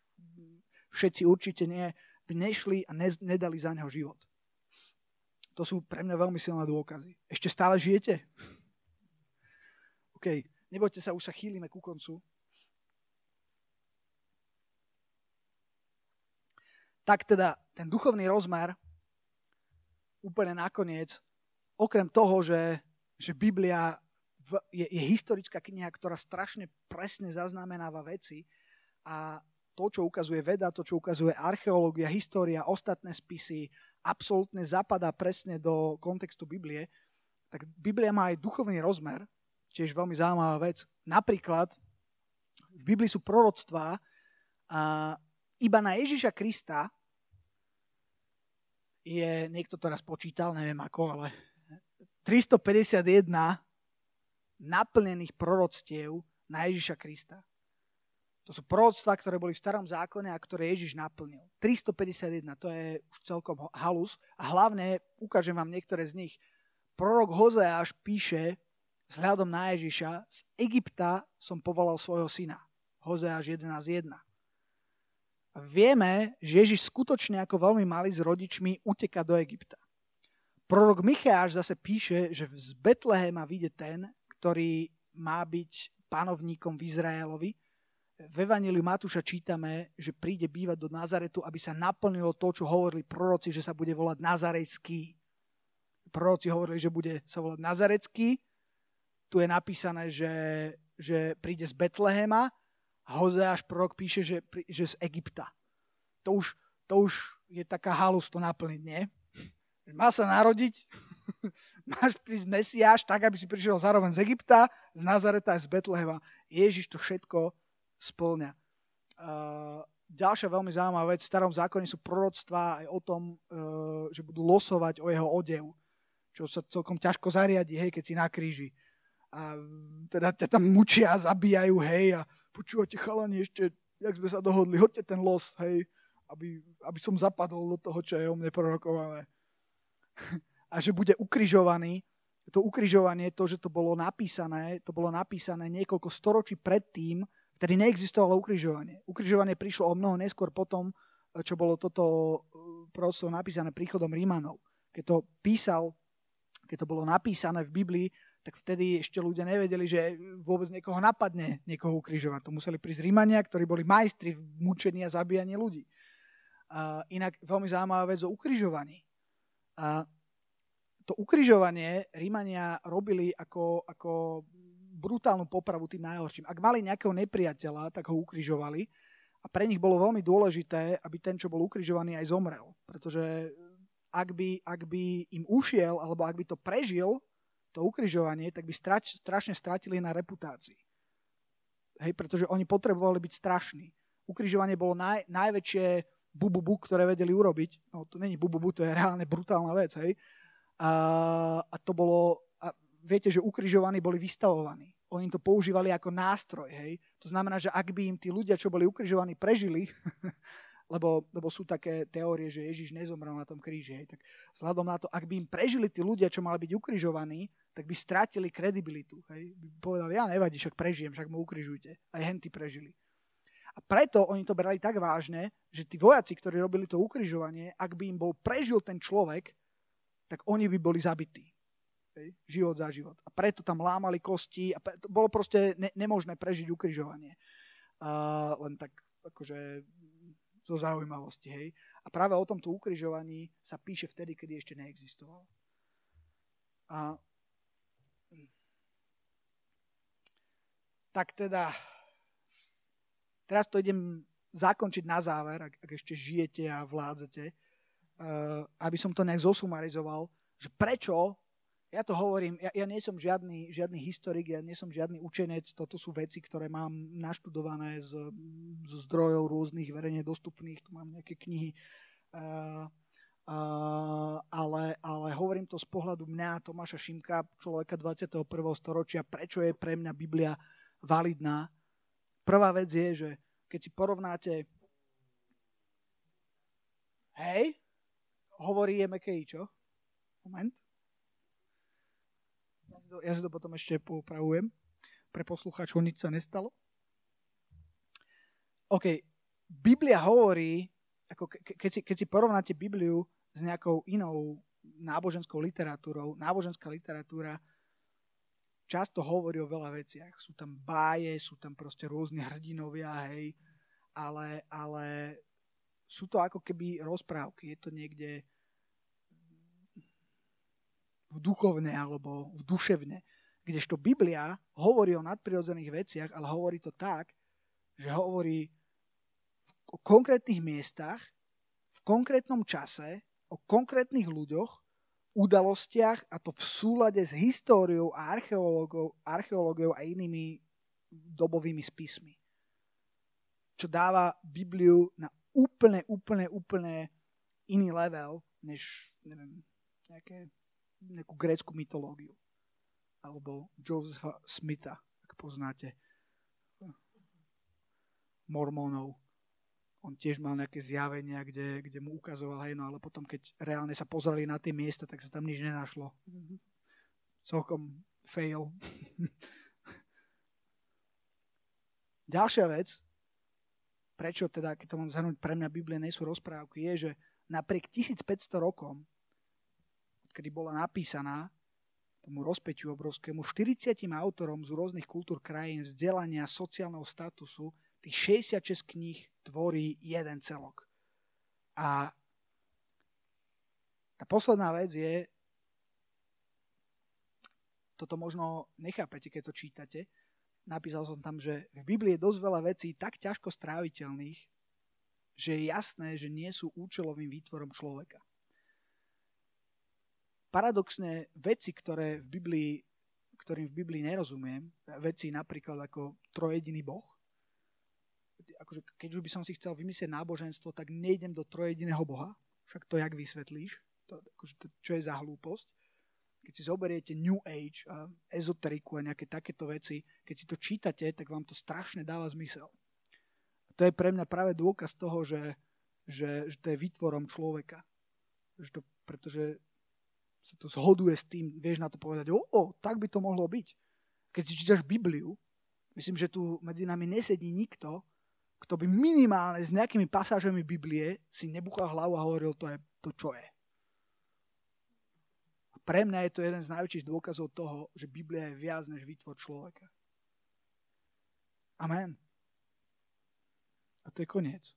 všetci určite nie, by nešli a ne, nedali za neho život. To sú pre mňa veľmi silné dôkazy. Ešte stále žijete? OK, nebojte sa, už sa chýlime ku koncu. Tak teda, ten duchovný rozmer úplne nakoniec, okrem toho, že, že Biblia je, je historická kniha, ktorá strašne presne zaznamenáva veci a to, čo ukazuje veda, to, čo ukazuje archeológia, história, ostatné spisy, absolútne zapadá presne do kontextu Biblie, tak Biblia má aj duchovný rozmer, tiež veľmi zaujímavá vec. Napríklad v Biblii sú proroctvá a iba na Ježiša Krista je, niekto to raz počítal, neviem ako, ale tristopäťdesiatjeden naplnených proroctiev na Ježiša Krista. To sú proroctvá, ktoré boli v starom zákone a ktoré Ježiš naplnil. tristopäťdesiatjeden, to je už celkom halus. A hlavne, ukážem vám niektoré z nich. Prorok Hozeáš píše vzhľadom na Ježiša: z Egypta som povolal svojho syna. Hozeáš jedenásť jedna. A vieme, že Ježiš skutočne ako veľmi malý s rodičmi uteka do Egypta. Prorok Micheáš zase píše, že z Betlehema vyjde ten, ktorý má byť panovníkom v Izraelovi. V Evanjeliu Matúša čítame, že príde bývať do Nazaretu, aby sa naplnilo to, čo hovorili proroci, že sa bude volať Nazarejský. Proroci hovorili, že bude sa volať Nazarejský. Tu je napísané, že, že príde z Betlehema. Hozeáš prorok píše, že, že z Egypta. To už, to už je taká halus to naplniť, nie? Má sa narodiť, máš prísť Mesiáš, tak, aby si prišiel zároveň z Egypta, z Nazareta a z Betlehema. Ježiš to všetko splňa. Uh, ďalšia veľmi zaujímavá vec, v starom zákone sú proroctvá aj o tom, uh, že budú losovať o jeho odev, čo sa celkom ťažko zariadi, hej, keď si na kríži. A teda ťa tam mučia, zabíjajú, hej, a počúvate, chalani, ešte, jak sme sa dohodli, hoďte ten los, hej, aby, aby som zapadol do toho, čo je o mne prorokované. A že bude ukrižovaný, to ukrižovanie, to, že to bolo napísané, to bolo napísané niekoľko storočí predtým, vtedy neexistovalo ukrižovanie. Ukrižovanie prišlo o mnoho neskôr potom, čo bolo toto prosto napísané príchodom Rímanov. Keď to písal, keď to bolo napísané v Biblii, tak vtedy ešte ľudia nevedeli, že vôbec niekoho napadne, niekoho ukrižovať. To museli prísť Rímania, ktorí boli majstri v mučení a zabíjanie ľudí. A inak veľmi zaujímavá vec o ukrižovaní. A to ukrižovanie Rímania robili ako, ako brutálnu popravu tým najhorším. Ak mali nejakého nepriateľa, tak ho ukrižovali a pre nich bolo veľmi dôležité, aby ten, čo bol ukrižovaný, aj zomrel. Pretože ak by, ak by im ušiel, alebo ak by to prežil, to ukrižovanie, tak by strač, strašne stratili na reputácii. Hej, pretože oni potrebovali byť strašní. Ukrižovanie bolo naj, najväčšie bububu, ktoré vedeli urobiť. No to není bububu, to je reálne brutálna vec, hej. A, a to bolo, a viete, že ukrižovaní boli vystavovaní. Oni to používali ako nástroj, hej. To znamená, že ak by im tí ľudia, čo boli ukrižovaní, prežili, lebo, lebo sú také teórie, že Ježiš nezomrel na tom kríži, hej. Tak vzhľadom na to, ak by im prežili tí ľudia, čo mali byť ukrižovaní, tak by strátili kredibilitu, hej. By povedali, ja nevadí, však prežijem, však mu ukrižujte. Aj henty prežili. A preto oni to brali tak vážne, že tí vojaci, ktorí robili to ukrižovanie, ak by im bol prežil ten človek, tak oni by boli zabití. Hej. Život za život. A preto tam lámali kosti a pre... bolo proste ne- nemožné prežiť ukrižovanie. Uh, len tak akože zo zaujímavosti. Hej. A práve o tomto ukrižovaní sa píše vtedy, kedy ešte neexistovalo. A... Tak teda teraz to idem zakončiť na záver, ak, ak ešte žijete a vládzete. Uh, aby som to nejak zosumarizoval, že prečo, ja to hovorím, ja, ja nie som žiadny, žiadny historik, ja nie som žiadny učenec, toto sú veci, ktoré mám naštudované z, z zdrojov rôznych verejne dostupných, tu mám nejaké knihy, uh, uh, ale, ale hovorím to z pohľadu mňa, Tomáša Šimka, človeka dvadsiateho prvého storočia, prečo je pre mňa Biblia validná. Prvá vec je, že keď si porovnáte, hej, hovorí je Mekej, čo? Moment. Ja si to potom ešte poupravujem. Pre poslucháčov nič sa nestalo. OK. Biblia hovorí, ako ke- keď, si, keď si porovnáte Bibliu s nejakou inou náboženskou literatúrou, náboženská literatúra často hovorí o veľa veciach. Sú tam báje, sú tam proste rôzne hrdinovia, hej, ale... ale sú to ako keby rozprávky. Je to niekde v duchovne alebo v duševne. Kdežto Biblia hovorí o nadprirodzených veciach, ale hovorí to tak, že hovorí o konkrétnych miestach, v konkrétnom čase, o konkrétnych ľuďoch, udalostiach, a to v súlade s históriou a archeológiou a inými dobovými spismi. Čo dáva Bibliu na úplne, úplne, úplne iný level, než neviem, nejaké, nejakú grécku mytológiu. Alebo Josefa Smitha, ak poznáte. Mormonov. On tiež mal nejaké zjavenia, kde, kde mu ukazoval, hej, no, ale potom, keď reálne sa pozreli na tie miesta, tak sa tam nič nenašlo. Celkom fail. Ďalšia vec, prečo teda, keď to mám zhrnúť, pre mňa Biblia nie sú rozprávky, je, že napriek tisícpäťsto rokom, kedy bola napísaná, tomu rozpäťu obrovskému, štyridsiatim autorom z rôznych kultúr, krajín, vzdelania, sociálneho statusu, tých šesťdesiatšesť kníh tvorí jeden celok. A tá posledná vec je, toto možno nechápete, keď to čítate, napísal som tam, že v Biblii je dosť veľa vecí tak ťažko stráviteľných, že je jasné, že nie sú účelovým výtvorom človeka. Paradoxne, veci, ktoré v Biblii, ktorým v Biblii nerozumiem, veci napríklad ako trojediný Boh, akože keď už by som si chcel vymyslieť náboženstvo, tak nejdem do trojediného Boha, však to jak vysvetlíš, to, akože to, čo je za hlúposť. Keď si zoberiete New Age a ezoteriku a nejaké takéto veci, keď si to čítate, tak vám to strašne dáva zmysel. A to je pre mňa práve dôkaz toho, že, že, že to je výtvorom človeka. Že to, pretože sa to zhoduje s tým, vieš na to povedať, o, o, tak by to mohlo byť. Keď si čítaš Bibliu, myslím, že tu medzi nami nesedí nikto, kto by minimálne s nejakými pasážami Biblie si nebuchal hlavu a hovoril, to je to, čo je. Pre mňa je to jeden z najväčších dôkazov toho, že Biblia je viac než výtvor človeka. Amen. A to je koniec.